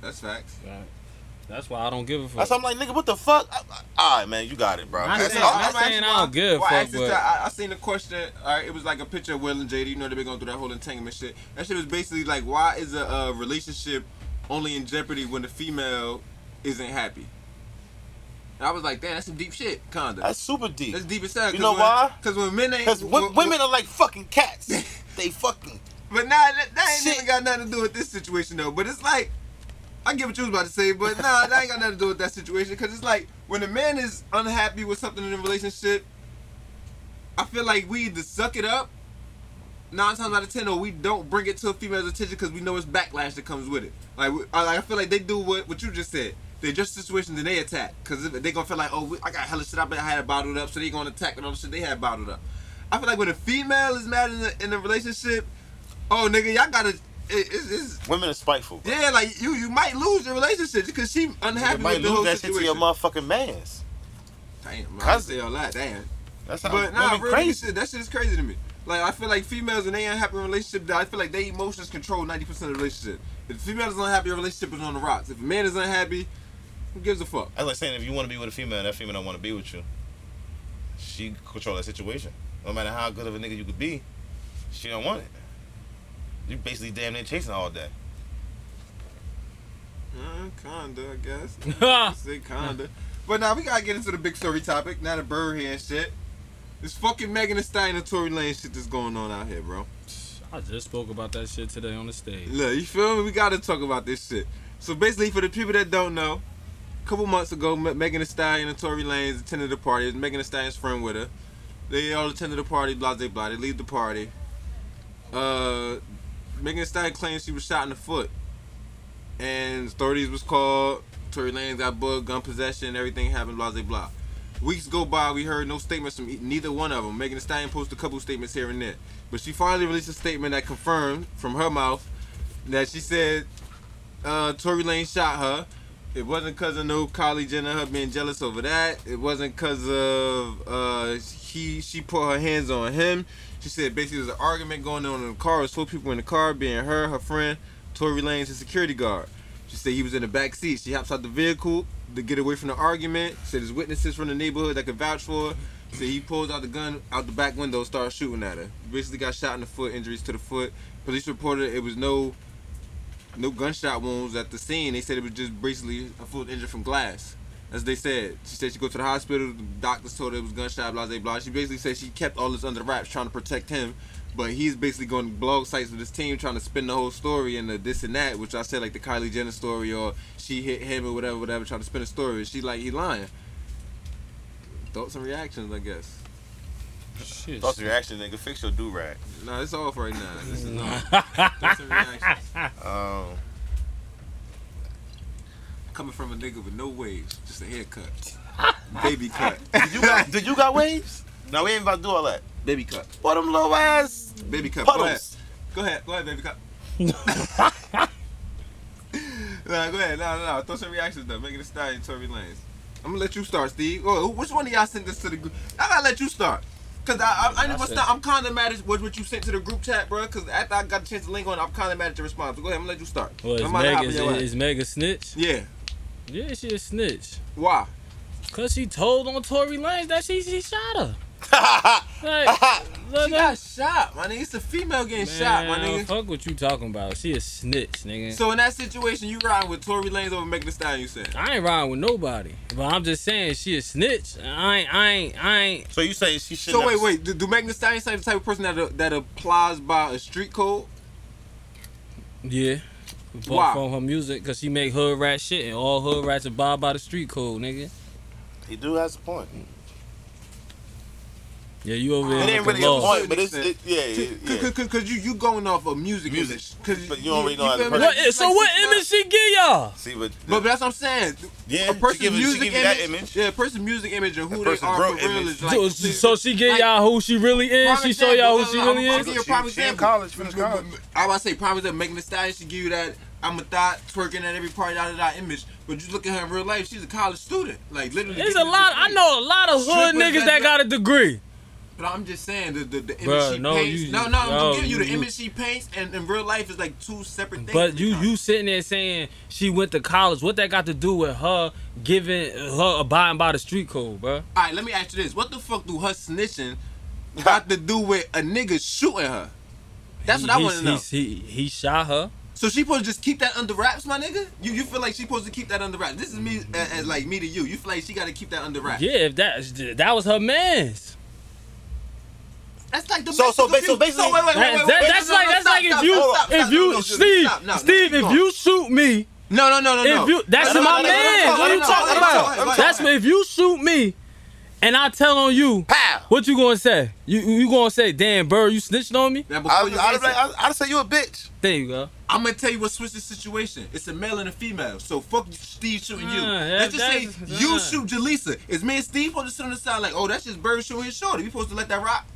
That's facts. Right. That's why I don't give a fuck. That's why I'm like, nigga, what the fuck? All right, man, you got it, bro. I'm not saying I don't give a fuck, I, but... I, I seen the question, all right, it was like a picture of Will and J D. You know, they've been going through that whole entanglement shit. That shit was basically like, why is a, a relationship only in jeopardy when the female isn't happy? And I was like, damn, that's some deep shit, kinda. That's super deep. That's deep as hell. You know when, why? Because when men ain't... Because w- women are like fucking cats. They fucking... But nah, that, that ain't shit. Even got nothing to do with this situation, though. But it's like... I get what you was about to say, but nah, that ain't got nothing to do with that situation. Because it's like, when a man is unhappy with something in a relationship, I feel like we either suck it up, nine times out of ten, or we don't bring it to a female's attention because we know it's backlash that comes with it. Like, I feel like they do what, what you just said. They adjust the situation, then they attack. Because they going to feel like, oh, I got hella shit I had it bottled up, so they going to attack and all the shit they had bottled up. I feel like when a female is mad in a, in a relationship, oh, nigga, y'all got to... It, it's, it's, women are spiteful. Bro. Yeah, like you, you might lose your relationship because she unhappy. You might with the lose whole that situation. Shit to your motherfucking man's. Damn, man, I say all that. Damn. That's but nah, really, crazy. Shit, that shit is crazy to me. Like I feel like females in they unhappy relationship, I feel like their emotions control ninety percent of the relationship. If the female is unhappy, your relationship is on the rocks. If a man is unhappy, who gives a fuck? That's like saying if you want to be with a female and that female don't want to be with you, she control that situation. No matter how good of a nigga you could be, she don't want it. You basically damn near chasing all day. Mm, kinda, I guess. I say kinda. But now we gotta get into the big story topic. Now the bird here and shit. This fucking Megan Thee Stallion and Tory Lanez shit that's going on out here, bro. I just spoke about that shit today on the stage. Look, you feel me? We gotta talk about this shit. So basically, for the people that don't know, a couple months ago, Megan Thee Stallion and Tory Lanez attended the party. It was Megan Thee Stallion's friend with her. They all attended the party, blah, blah, blah. They leave the party. Uh, Megan Thee Stallion claims she was shot in the foot. And authorities was called. Tory Lanez got booked, gun possession, everything happened, blah, blah, blah. Weeks go by, we heard no statements from neither one of them. Megan Thee Stallion posted a couple statements here and there. But she finally released a statement that confirmed from her mouth that she said uh, Tory Lanez shot her. It wasn't because of no Kylie Jenner, her being jealous over that. It wasn't because of uh, he, she put her hands on him. She said basically there was an argument going on in the car. It was four people in the car, being her, her friend, Tory Lanez, his security guard. She said he was in the back seat. She hops out the vehicle to get away from the argument. Said there's witnesses from the neighborhood that could vouch for her. Said he pulls out the gun out the back window, starts shooting at her. Basically got shot in the foot, injuries to the foot. Police reported it was no no gunshot wounds at the scene. They said it was just basically a foot injured from glass. As they said. She said she go to the hospital, the doctors told her it was gunshot, blah, blah, blah. She basically said she kept all this under wraps trying to protect him. But he's basically going to blog sites with his team trying to spin the whole story and the this and that, which I said like the Kylie Jenner story or she hit him or whatever, whatever, trying to spin a story. She like, he lying. Thoughts and reactions, I guess. Shit. Thoughts and reactions, nigga. Fix your do-rag. Nah, it's off right now. This is thoughts and reactions. Um, Coming from a nigga with no waves, just a haircut. Baby cut. Did you got, did you got waves? No, we ain't about to do all that. Baby cut. What them low ass baby cut. Puddles. Go ahead. Go ahead. Go ahead, baby cut. Nah, go ahead. Nah, nah, nah. Throw some reactions though. Megan Thee Stallion, Tory Lanez. I'm gonna let you start, Steve. Oh, which one of y'all sent this to the group? I gotta let you start. Cause I, I, I, I must not, I'm kind of mad at what you sent to the group chat, bro. Cause after I got a chance to link on, I'm kind of mad at your response. So go ahead. I'm gonna let you start. Well, is Meg, is, is Meg a snitch? Yeah. Yeah, she a snitch. Why? Cause she told on Tory Lanez that she she shot her. Like, she got shot, my nigga. It's a female getting man, shot, my nigga. Fuck what you talking about. She a snitch, nigga. So in that situation, you riding with Tory Lanez over Megan Thee Stallion, you said? I ain't riding with nobody, but I'm just saying she a snitch. I ain't, I ain't, I ain't. So you saying she should? So wait, have... wait. Do, do Megan Thee Stallion say the type of person that uh, that applies by a street code? Yeah. Wow. From her music, cause she make hood rat shit, and all hood rats abide by the street code, nigga. He do has a point. Yeah, you over there. It ain't really a point, but it's it, yeah, yeah. Because you you going off of music, music. Cause but you don't really know how to person. So what image she give y'all? See, but, but but that's what I'm saying. Yeah, a person give, music image, that image. Yeah, a person music image and who they are for real is like. So, so she give like, y'all who she really is. She show y'all who she really is. She, she, she in college, finished college. I about to say probably that Megan Thee Stallion should give you that. I'm a thought twerking at every party out of that image, but you look at her in real life. She's a college student, like literally. There's a lot. I know a lot of hood niggas that got a degree. But I'm just saying, the, the, the image bruh, she no, paints... You, no, no, no, I'm giving you the you, image she paints, and in real life, it's like two separate things. But you, you sitting there saying she went to college. What that got to do with her giving... her abiding by the street code, bro? All right, let me ask you this. What the fuck do her snitching got to do with a nigga shooting her? That's he, what I want to know. He, he shot her. So she supposed to just keep that under wraps, my nigga? You you feel like she supposed to keep that under wraps? This is me, as, as like me to you. You feel like she got to keep that under wraps? Yeah, if that, that was her man's. That's like the so so basically, so basically wait, wait, wait, wait, that, that's no, no, like that's stop, like if you stop, stop, if you no, no, Steve stop, no, Steve no, if you shoot me no no no no no if you, that's no, no, my no, no, man no, no, what are you no, talking no, about no, no, that's no, no, if you shoot me and I tell on you Pow. What you gonna say you you gonna say damn bro you snitched on me I'd say you a bitch there you go. I'm gonna tell you what switched the situation. It's a male and a female. So fuck Steve shooting you. Uh, yeah, let's just say uh, you shoot Jaleesa. Is me and Steve supposed to sit on the side like oh that's just Bird shooting his shorty? We supposed to let that rock?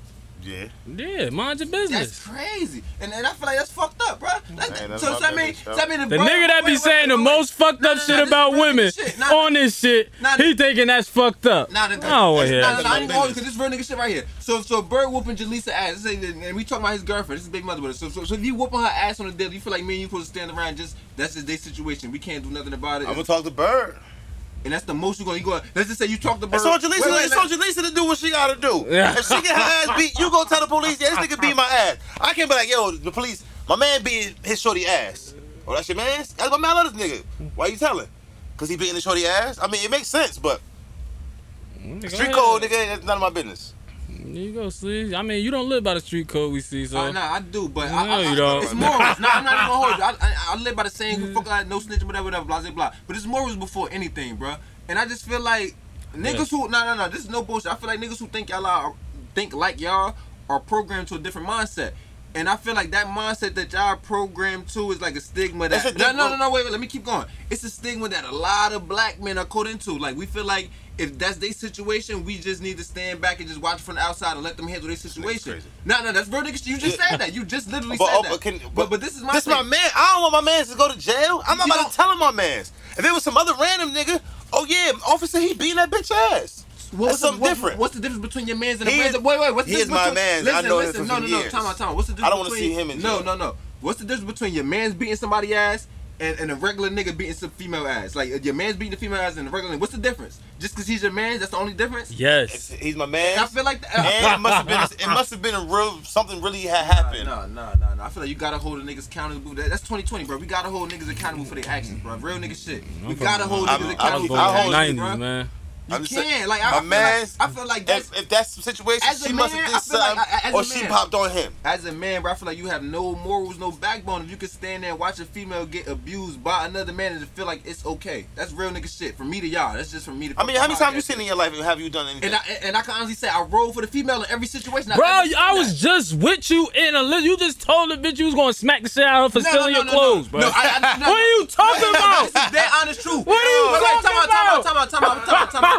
Yeah. Yeah, mind your business. That's crazy. And and I feel like that's fucked up, bro. That's, man, that's so that mean, so that mean the, the bro, nigga that wait, be wait, saying wait, the wait. most fucked up nah, shit nah, nah, about women shit. Nah, on this shit, nah, he thinking that's fucked up. Nah, the, oh, yeah. Nah, nah, nah, I ain't going because this real nigga shit right here. So so Bird whooping Jaleesa ass, this ain't, and we talking about his girlfriend. This is Big Mother with us. So so, so if you whooping her ass on the deal, you feel like me and you supposed to stand around just that's just their situation. We can't do nothing about it. I'm gonna talk to Bird. And that's the most you're going to go. Let's just say you talk to Bird. It's on Jaleesa, wait, wait, it's on Jaleesa to do what she got to do. Yeah. If she get her ass beat, you go tell the police, yeah, this nigga beat my ass. I can't be like, yo, the police, my man beat his shorty ass. Oh, that's your man's? That's my man, I love this nigga. Why you telling? Because he beating his shorty ass? I mean, it makes sense, but street code, nigga, that's none of my business. There you go, Sleaze. I mean, you don't live by the street code we see, so. Uh, nah, I do, but no, I, I, you I, don't. It's morals. Nah, I'm not even gonna hold you. I, I, I live by the saying, fuck like no snitching, whatever, whatever, blah, blah, blah. But it's morals before anything, bro. And I just feel like niggas yes. who, nah, nah, nah, this is no bullshit. I feel like niggas who think y'all are, think like y'all are programmed to a different mindset. And I feel like that mindset that y'all programmed to is like a stigma that... A no, no, no, no, wait, wait, let me keep going. It's a stigma that a lot of black men are caught into. Like, we feel like if that's their situation, we just need to stand back and just watch from the outside and let them handle their situation. No, no, that's real nigga. You just said that. You just literally but, said oh, that. But, can, but, but, but this is my This thing. My man. I don't want my mans to go to jail. I'm not you about don't... to tell him my mans. If it was some other random nigga, oh yeah, officer, he beating that bitch ass. What's something what, different? What's the difference between your man's and a man's? Wait, wait, what's the difference? He is my man's. Listen, I know listen, him no, no, no, years. Time out, time out. What's the difference? I don't want to see him in jail. No, no, no. What's the difference between your man's beating somebody's ass and, and a regular nigga beating some female ass? Like, your man's beating the female ass and a regular nigga. What's the difference? Just because he's your man, that's the only difference? Yes. It's, he's my man. I feel like the, uh, and it must have been, it must have been a real, something really had happened. No, no, no, no. I feel like you got to hold the niggas accountable. That, that's twenty twenty, bro. We got to hold niggas accountable for their actions, bro. Real nigga shit. We got to hold niggas accountable for their actions, bro. You I'm can saying, like, I, my man's, like I feel like that's, if, if that's the situation, she man, must have did something, like I, or man, she popped on him. As a man, bro, I feel like you have no morals, no backbone. If you can stand there and watch a female get abused by another man and feel like it's okay, that's real nigga shit. From me to y'all, that's just from me to. I mean, how many times you seen in your life and have you done anything? And I, and I can honestly say I roll for the female in every situation. Bro, I, I was that. just with you in a list. You just told the bitch you was gonna smack the shit out of her for no, stealing no, no, your no, clothes, no. bro. No, I, I, no, what are you talking about? This is their honest truth. What are you talking about? Time out, time out, time out.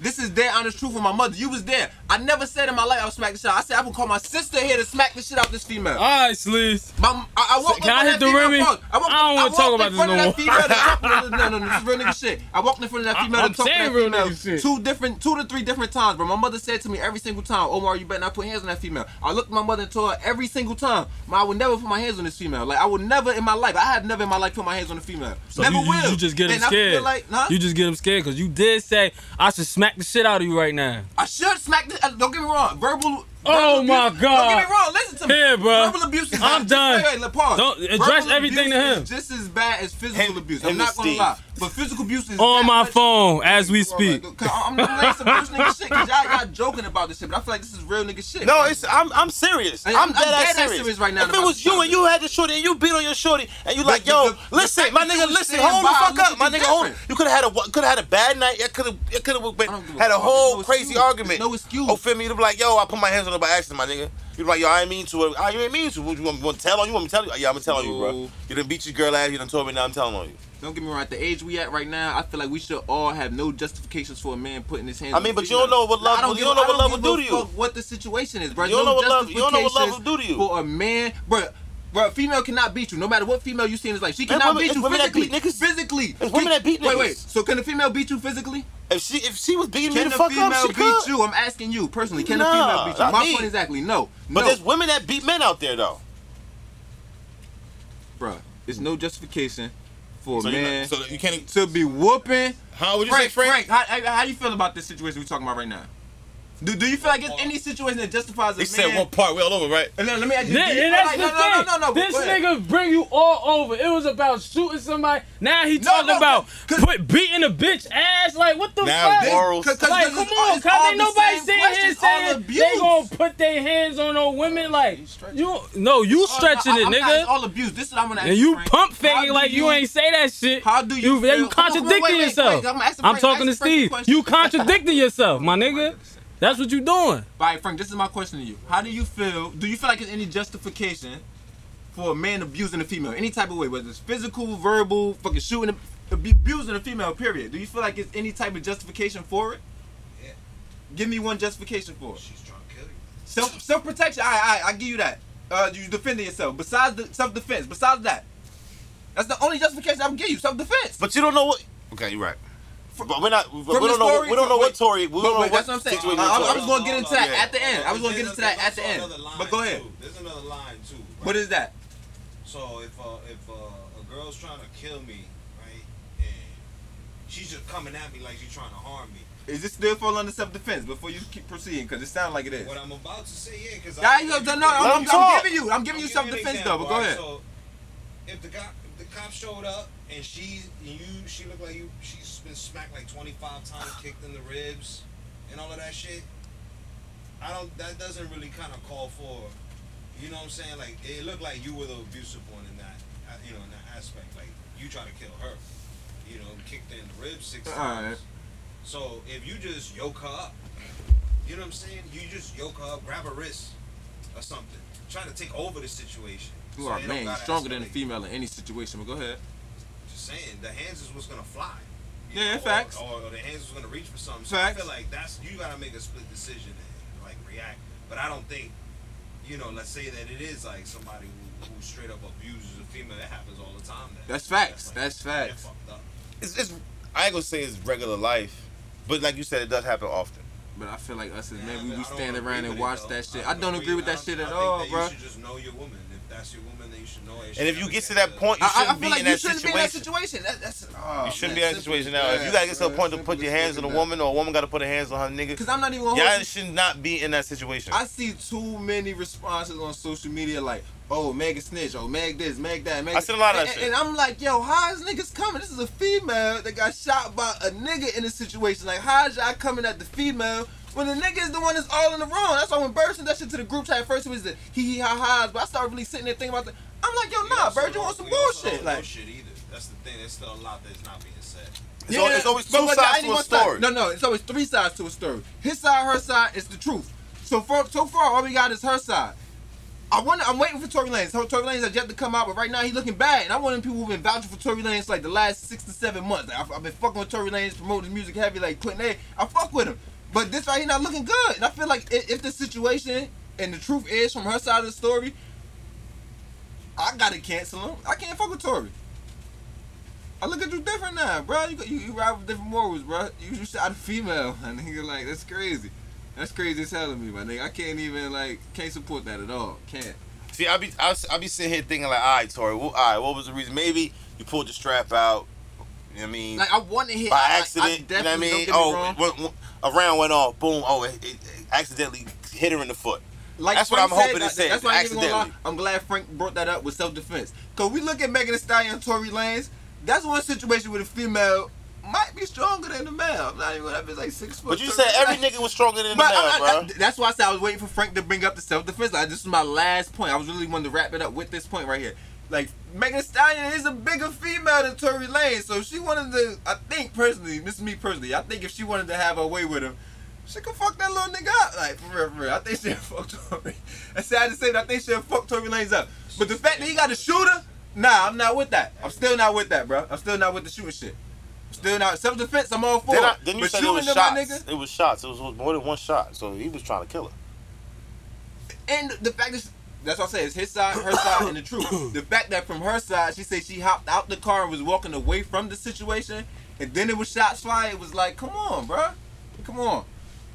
This is their honest truth for my mother. You was there. I never said in my life I would smack the shit out. I said I would call my sister here to smack the shit out this female. All right, Sleaze. I, I walked Can I hit the Remy? I, I don't want to talk about this no more. Female, no, no, no, this is real nigga shit. I walked in front of that female and talked to that real female shit. Two different, two to three different times, bro. My mother said to me every single time, Omar, you better not put hands on that female. I looked at my mother and told her every single time, Ma, I would never put my hands on this female. Like, I would never in my life, I have never in my life put my hands on a female. So never you, will. You just get him and scared. Like, huh? You just get him scared because you did say, I should smack the shit out of you right now. I should smack the... Uh, don't get me wrong. Verbal... Oh, my God. Don't get me wrong. Listen to me. Yeah, bro. Verbal abuse is I'm done. Wait, wait, pause. Don't address everything to him. Just as bad as physical abuse. I'm not going to lie. But physical abuse is... On my phone as we speak. I'm not laying some bullshit nigga shit because y'all, y'all joking about this shit, but I feel like this is real nigga shit. No, it's I'm I'm serious. I'm, I'm dead, dead ass serious. serious right now. If it was you and you had the shorty and you beat on your shorty and you like, yo, listen, my nigga, listen, hold the fuck up. My nigga, hold. You could have had a could have had a bad night. It could have it could have been had a whole crazy argument. No excuse. Oh, feel me? You'd be like, yo, I put my hands on her by accident, my nigga. You're like, yo, I ain't mean to. I ain't mean to. You want to tell on you? Want me to tell you? Yeah, I'm gonna tell on you, bro. You done beat your girl ass. You done told me. Now I'm telling on you. Don't get me wrong, at the age we at right now, I feel like we should all have no justifications for a man putting his hands on I mean, but you don't know what love will do to you. You don't know what love will do to you. What the situation is, bro. You don't know what love will do to you. For a man, bro, bro, a female cannot beat you. No matter what female you see in this life, she cannot beat you physically. Physically. It's women that beat niggas. Wait, wait. So can a female beat you physically? If she if she was beating me the fuck up, she could. Can a female beat you? I'm asking you personally. Can a female beat you? My point exactly. No. But there's women that beat men out there, though. Bro, there's no justification. For so man not, so you can't to be whooping. How would you Frank, say, Frank? Frank, how, how do you feel about this situation we're talking about right now? Do, do you feel like it's any situation that justifies a he man? He said one part, we all over, right? And then let me ask you. Th- you that's like, the no, thing. No, no, no, no, this nigga bring you all over. It was about shooting somebody. Now he no, talking no, about put, beating a bitch ass. Like, what the now fuck? Morals. Cause, cause, like, cause come on, because ain't nobody sitting here saying they gonna put their hands on no women. Like, you, no, you stretching oh, no, it, I, nigga. It's all abuse. This is what I'm gonna ask and you. And you pump faking like you ain't say that shit. How do you feel? You contradicting yourself. I'm talking to Steve. You contradicting yourself, my nigga. That's what you doing. All right, Frank, this is my question to you. How do you feel, do you feel like there's any justification for a man abusing a female, any type of way, whether it's physical, verbal, fucking shooting, abusing a female, period? Do you feel like there's any type of justification for it? Yeah. Give me one justification for it. She's trying to kill you. Self, self-protection, all right, all right, I give you that. Uh, you defending yourself, besides the self-defense, besides that. That's the only justification I can give you, self-defense. But you don't know what, okay, you're right. But we're not. But we don't know. We don't know what Tory. We don't know what situation with Tory. I was gonna get into that at the end. I was gonna get into that at the end. But go ahead. There's another line too. What is that? So if uh, if uh, a girl's trying to kill me, right, and she's just coming at me like she's trying to harm me. Is this still fall under self-defense before you keep proceeding? Because it sounds like it is. What I'm about to say, yeah, because I. No, no, I'm giving you. I'm giving you self-defense though. But go ahead. So if the guy. Cop showed up and she and you she looked like you she's been smacked like twenty-five times, kicked in the ribs and all of that shit. I don't. That doesn't really kind of call for, you know what I'm saying? Like, it looked like you were the abusive one in that, you know, in that aspect. Like, you try to kill her, you know, kicked her in the ribs six times. Right. So if you just yoke her up, you know what I'm saying? You just yoke her up, grab her wrist or something, try to take over the situation. You so are man, you're stronger than a female in any situation. But go ahead. Just saying, the hands is what's gonna fly. Yeah, know, facts. Or, or the hands is gonna reach for something. So facts. I feel like that's you gotta make a split decision and like react. But I don't think, you know, let's say that it is like somebody who, who straight up abuses a female. That happens all the time. That, that's facts. That's, like, that's facts. It's, it's I ain't gonna say it's regular life, but like you said, it does happen often. But I feel like us as yeah, men, we, we stand around and watch it, that shit. I don't, I don't agree, agree with that shit at all, that bro. You should just know your woman. If that's your woman, then you should know it. And if you get to that point, you shouldn't, I, I feel be, like in you shouldn't be in that situation. That, that's, oh, you shouldn't man, be in that situation now. Bad, if you gotta get to a point to put your hands on a woman, or a woman gotta put her hands on her nigga, because I'm not even. Y'all hold should not be in that situation. I see too many responses on social media like, "Oh, Meg a snitch. Oh, Meg this, Meg that." Meg I see a lot of that and, shit. And I'm like, yo, how is niggas coming? This is a female that got shot by a nigga in a situation. Like, how is y'all coming at the female when the nigga is the one that's all in the wrong? That's why when Bird sent that shit to the group chat, at first it was the hee hee ha ha's, but I started really sitting there thinking about that. I'm like, yo, nah, Bird, you want some bullshit? Like, bullshit either. That's the thing. There's still a lot that's not being said. It's, yeah, always, it's always two so, like, sides to a story. Side. No, no, it's always three sides to a story. His side, her side, it's the truth. So far, so far, all we got is her side. I wonder, I'm waiting for Tory Lanez. Tory Lanez has yet to come out, but right now he's looking bad. And I'm one of the people who've been vouching for Tory Lanez like the last six to seven months. Like, I've, I've been fucking with Tory Lanez, promoting his music heavy, like Clinton A. I fuck with him. But this right here not looking good. And I feel like if, if the situation and the truth is from her side of the story, I gotta cancel him. I can't fuck with Tory. I look at you different now, bro. You you, you ride with different morals, bro. You, you shot a female, my nigga. Like, that's crazy. That's crazy as hell to me, my nigga. I can't even, like, can't support that at all. Can't. See, I be, I, I be sitting here thinking, like, all right, Tory, well, all right, what was the reason? Maybe you pulled the strap out, you know what I mean? Like, I want to hit. By I, accident, I, I you know what I mean? Me oh, when, when, a round went off, boom, oh, it, it accidentally hit her in the foot. Like that's Frank what I'm hoping said, it says, that's why accidentally. Gonna lie. I'm glad Frank brought that up with self-defense. Because we look at Megan Thee Stallion and Tory Lanez, that's one situation with a female might be stronger than the male. I'm not even gonna be like six foot. But you said every nigga was stronger than the but male, I, I, bro. I, that's why I said I was waiting for Frank to bring up the self-defense. Like, this is my last point. I was really wanting to wrap it up with this point right here. Like, Megan Thee Stallion is a bigger female than Tory Lanez, so if she wanted to, I think personally, this is me personally, I think if she wanted to have her way with him, she could fuck that little nigga up. Like, for real, for real. I think she'll fuck Tory. That's sad to say, but I think she'll fuck Tory Lanez up. But the fact that he got a shooter, nah, I'm not with that. I'm still not with that, bro. I'm still not with the shooting shit. Still not self-defense. I'm all for it. Then you but said it was shots. Nigga, it was shots. It was more than one shot. So he was trying to kill her. And the fact is, that's what I say. It's his side, her side, and the truth. The fact that from her side, she said she hopped out the car and was walking away from the situation, and then it was shots flying. It was like, come on, bro, come on.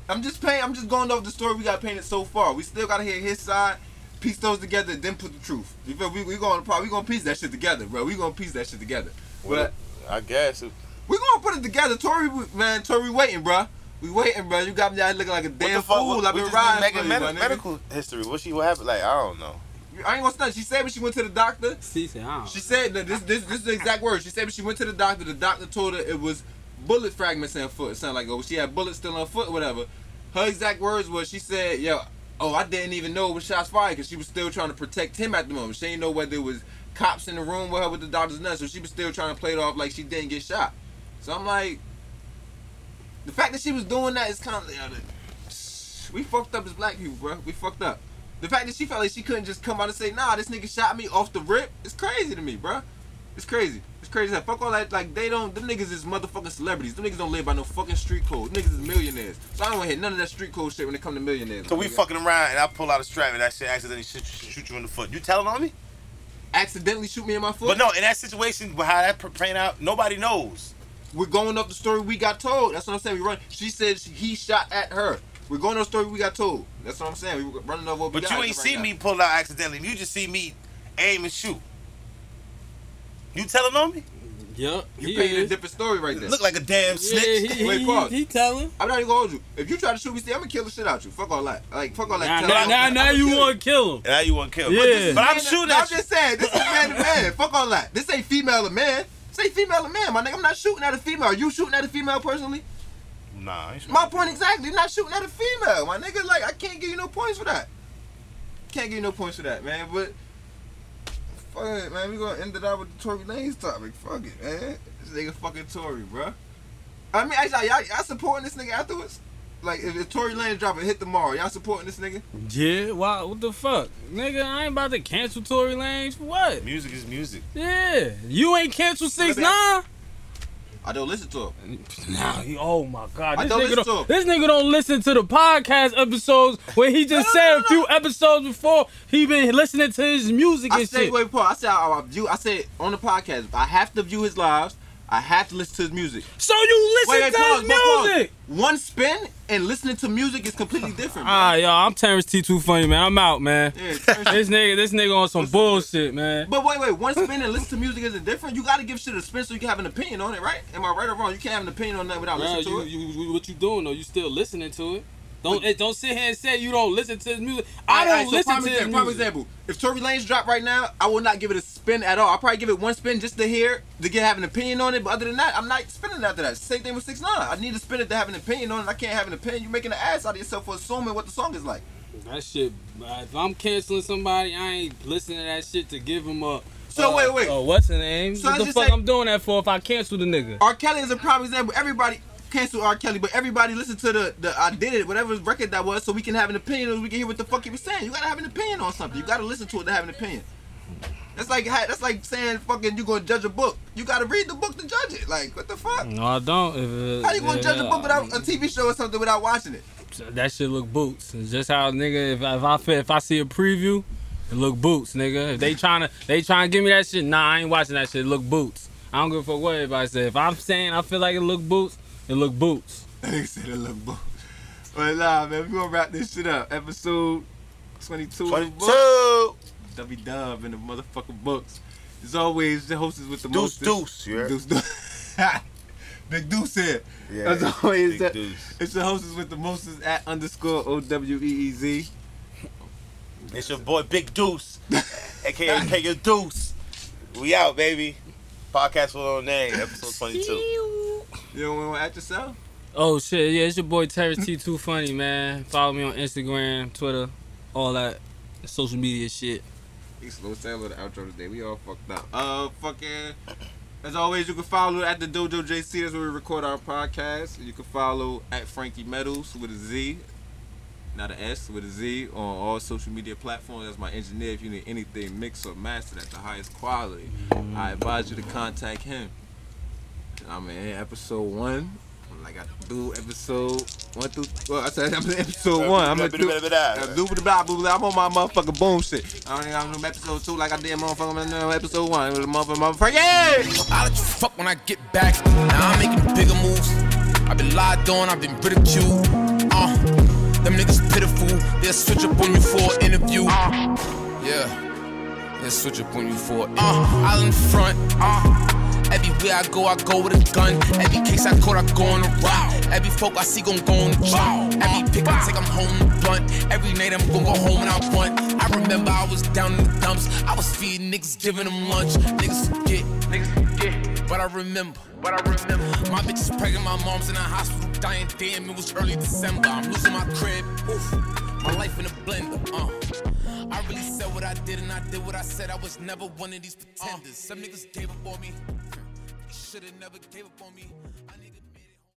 I'm just paying. I'm just going over the story we got painted so far. We still gotta hear his side, piece those together, then put the truth. You feel we we gonna probably we gonna piece that shit together, bro. We gonna piece that shit together. Well, but I guess. It- We gonna put it together, Tory. Man, Tory waiting, bruh. We waiting, bruh. You got me out looking like a damn fool. What, I've been riding for you, med- medical history. What she? What happened? Like, I don't know. I ain't gonna stunt. She said when she went to the doctor. She said, I don't. She said that this. This. This is the exact word. She said when she went to the doctor, the doctor told her it was bullet fragments in her foot. It sounded like oh, she had bullets still on her foot, or whatever. Her exact words was she said, "Yo, oh, I didn't even know it was shots fired because she was still trying to protect him at the moment. She didn't know whether it was cops in the room with her with the doctors and that, so she was still trying to play it off like she didn't get shot." So I'm like, the fact that she was doing that is kind of, you know, we fucked up as black people, bro. We fucked up. The fact that she felt like she couldn't just come out and say, nah, this nigga shot me off the rip, it's crazy to me, bro. It's crazy. It's crazy. Fuck all that. Like, they don't, them niggas is motherfucking celebrities. Them niggas don't live by no fucking street code. Them niggas is millionaires. So I don't want to hear none of that street code shit when it come to millionaires. So we nigga. fucking around and I pull out a strap and that shit accidentally shoot, shoot you in the foot. You telling on me? Accidentally shoot me in my foot? But no, in that situation, how that playing out, nobody knows. We're going off the story we got told. That's what I'm saying. We run. She says he shot at her. We're going off the story we got told. That's what I'm saying. We're running over. But you ain't right see now. Me pull out accidentally. You just see me aim and shoot. You telling on me? Yep. You painted a different story right there. Look like a damn snitch. Yeah, he, Wait, pause. He, he telling. I'm not even gonna hold you. If you try to shoot me, see, I'm gonna kill the shit out you. Fuck all that. Like fuck all that. Nah, nah, nah, now you wanna kill him. Now you wanna kill him. Yeah. But, this, but I'm shooting. I'm just saying. This is man to man. Fuck all that. This ain't female to man. Say female or man, my nigga. I'm not shooting at a female. Are you shooting at a female personally? Nah, I my point exactly. You're not shooting at a female, my nigga. Like, I can't give you no points for that. Can't give you no points for that, man. But fuck it, man. We gonna end it out with the Tory Lanez topic. Fuck it, man. This nigga fucking Tory, bro. I mean, actually, y'all, y'all supporting this nigga afterwards? Like, if, if Tory Lanez drop a hit tomorrow, y'all supporting this nigga? Yeah, why? What the fuck? Nigga, I ain't about to cancel Tory Lanez for what? Music is music. Yeah. You ain't canceled six nine? I don't listen to him. Nah, he, oh my God. This I don't nigga listen don't, to him. This nigga don't listen to the podcast episodes where he just no, said no, no, no. a few episodes before he been listening to his music I and say, shit. Wait, Paul, I said, I, view, I said on the podcast, I have to view his lives. I have to listen to his music. So you listen wait, wait, to pause, his pause, music? Pause. One spin and listening to music is completely different, man. All right, y'all, I'm Terrence T two Funny, man. I'm out, man. Yeah, this nigga this nigga on some What's bullshit, man. But wait, wait, one spin and listen to music isn't different? You got to give shit a spin so you can have an opinion on it, right? Am I right or wrong? You can't have an opinion on that without nah, listening to you, it. You, what you doing, though, you still listening to it. Don't but, don't sit here and say you don't listen to his music. I don't right, so listen to his music. For example, if Tory Lanez dropped right now, I will not give it a spin at all. I'll probably give it one spin just to hear, to get have an opinion on it. But other than that, I'm not spinning after that. Same thing with six nine. I need to spin it to have an opinion on it. I can't have an opinion. You're making an ass out of yourself for assuming what the song is like. That shit, if I'm canceling somebody, I ain't listening to that shit to give him a... So uh, wait, wait. Uh, what's the name? So what the fuck say, I'm doing that for if I cancel the nigga? R. Kelly is a prime example. Everybody... cancel R. Kelly, but everybody listen to the, the I Did It, whatever record that was, so we can have an opinion and we can hear what the fuck he was saying. You gotta have an opinion on something. You gotta listen to it to have an opinion. That's like that's like saying fucking you gonna judge a book. You gotta read the book to judge it. Like, what the fuck? No, I don't. If it, how you gonna yeah, judge a book without a T V show or something without watching it? That shit look boots. It's just how nigga. If I, if I if I see a preview, it look boots, nigga. If they trying to they trying to give me that shit, nah, I ain't watching that shit. It look boots. I don't give a fuck what everybody say. If I'm saying I feel like it look boots. It look boots. They said it look boots. But nah, man, we gonna wrap this shit up. Episode twenty-two. twenty-two. W Dub in the motherfucking books. As always, the host is with the most. Deuce, yeah. Deuce, Deuce. Big Deuce here. Yeah, as always, Big Deuce. It's the host is with the most at underscore O W E E Z. It's your boy Big Deuce, aka K your Deuce. We out, baby. Podcast with our name. Episode twenty-two. You don't want to act yourself? Oh, shit. Yeah, it's your boy, Terrence T two Funny, man. Follow me on Instagram, Twitter, all that social media shit. It's a little sad with the outro today. We all fucked up. Uh, fucking... As always, you can follow at the Dojo J C. That's where we record our podcast. You can follow at Frankie Metals with a Z. Not an S, with a Z on all social media platforms. That's my engineer. If you need anything mixed or mastered at the highest quality, mm-hmm. I advise you to contact him. I'm in episode one. Like I do episode one through. Well, I said I'm in episode one. I'm in episode one. I'm on my motherfucking boom shit. I don't think I'm in episode two like I did motherfucking episode one. It was a motherfucking motherfucker. Yeah! I'll let you fuck when I get back. Now I'm making bigger moves. I've been lied on. I've been ridiculed. Uh, them niggas pitiful. They'll switch up on you for an interview. Uh, yeah. They'll switch up on you for an interview. Uh, I'll in front. Uh. Everywhere I go, I go with a gun. Every case I caught, I go on a ride. Every folk I see gon' go on the jump. Every pick I take, I'm home and blunt. Every night I'm gon' go home and I want. I remember I was down in the dumps. I was feeding niggas, giving them lunch. Niggas forget, niggas forget. But I remember, but I remember. My bitch is pregnant, my mom's in the hospital dying. Damn, it was early December. I'm losing my crib. Oof. My life in a blender. Uh. I really said what I did and I did what I said. I was never one of these pretenders. Some niggas gave up on me. Should've never gave up on me. I need to-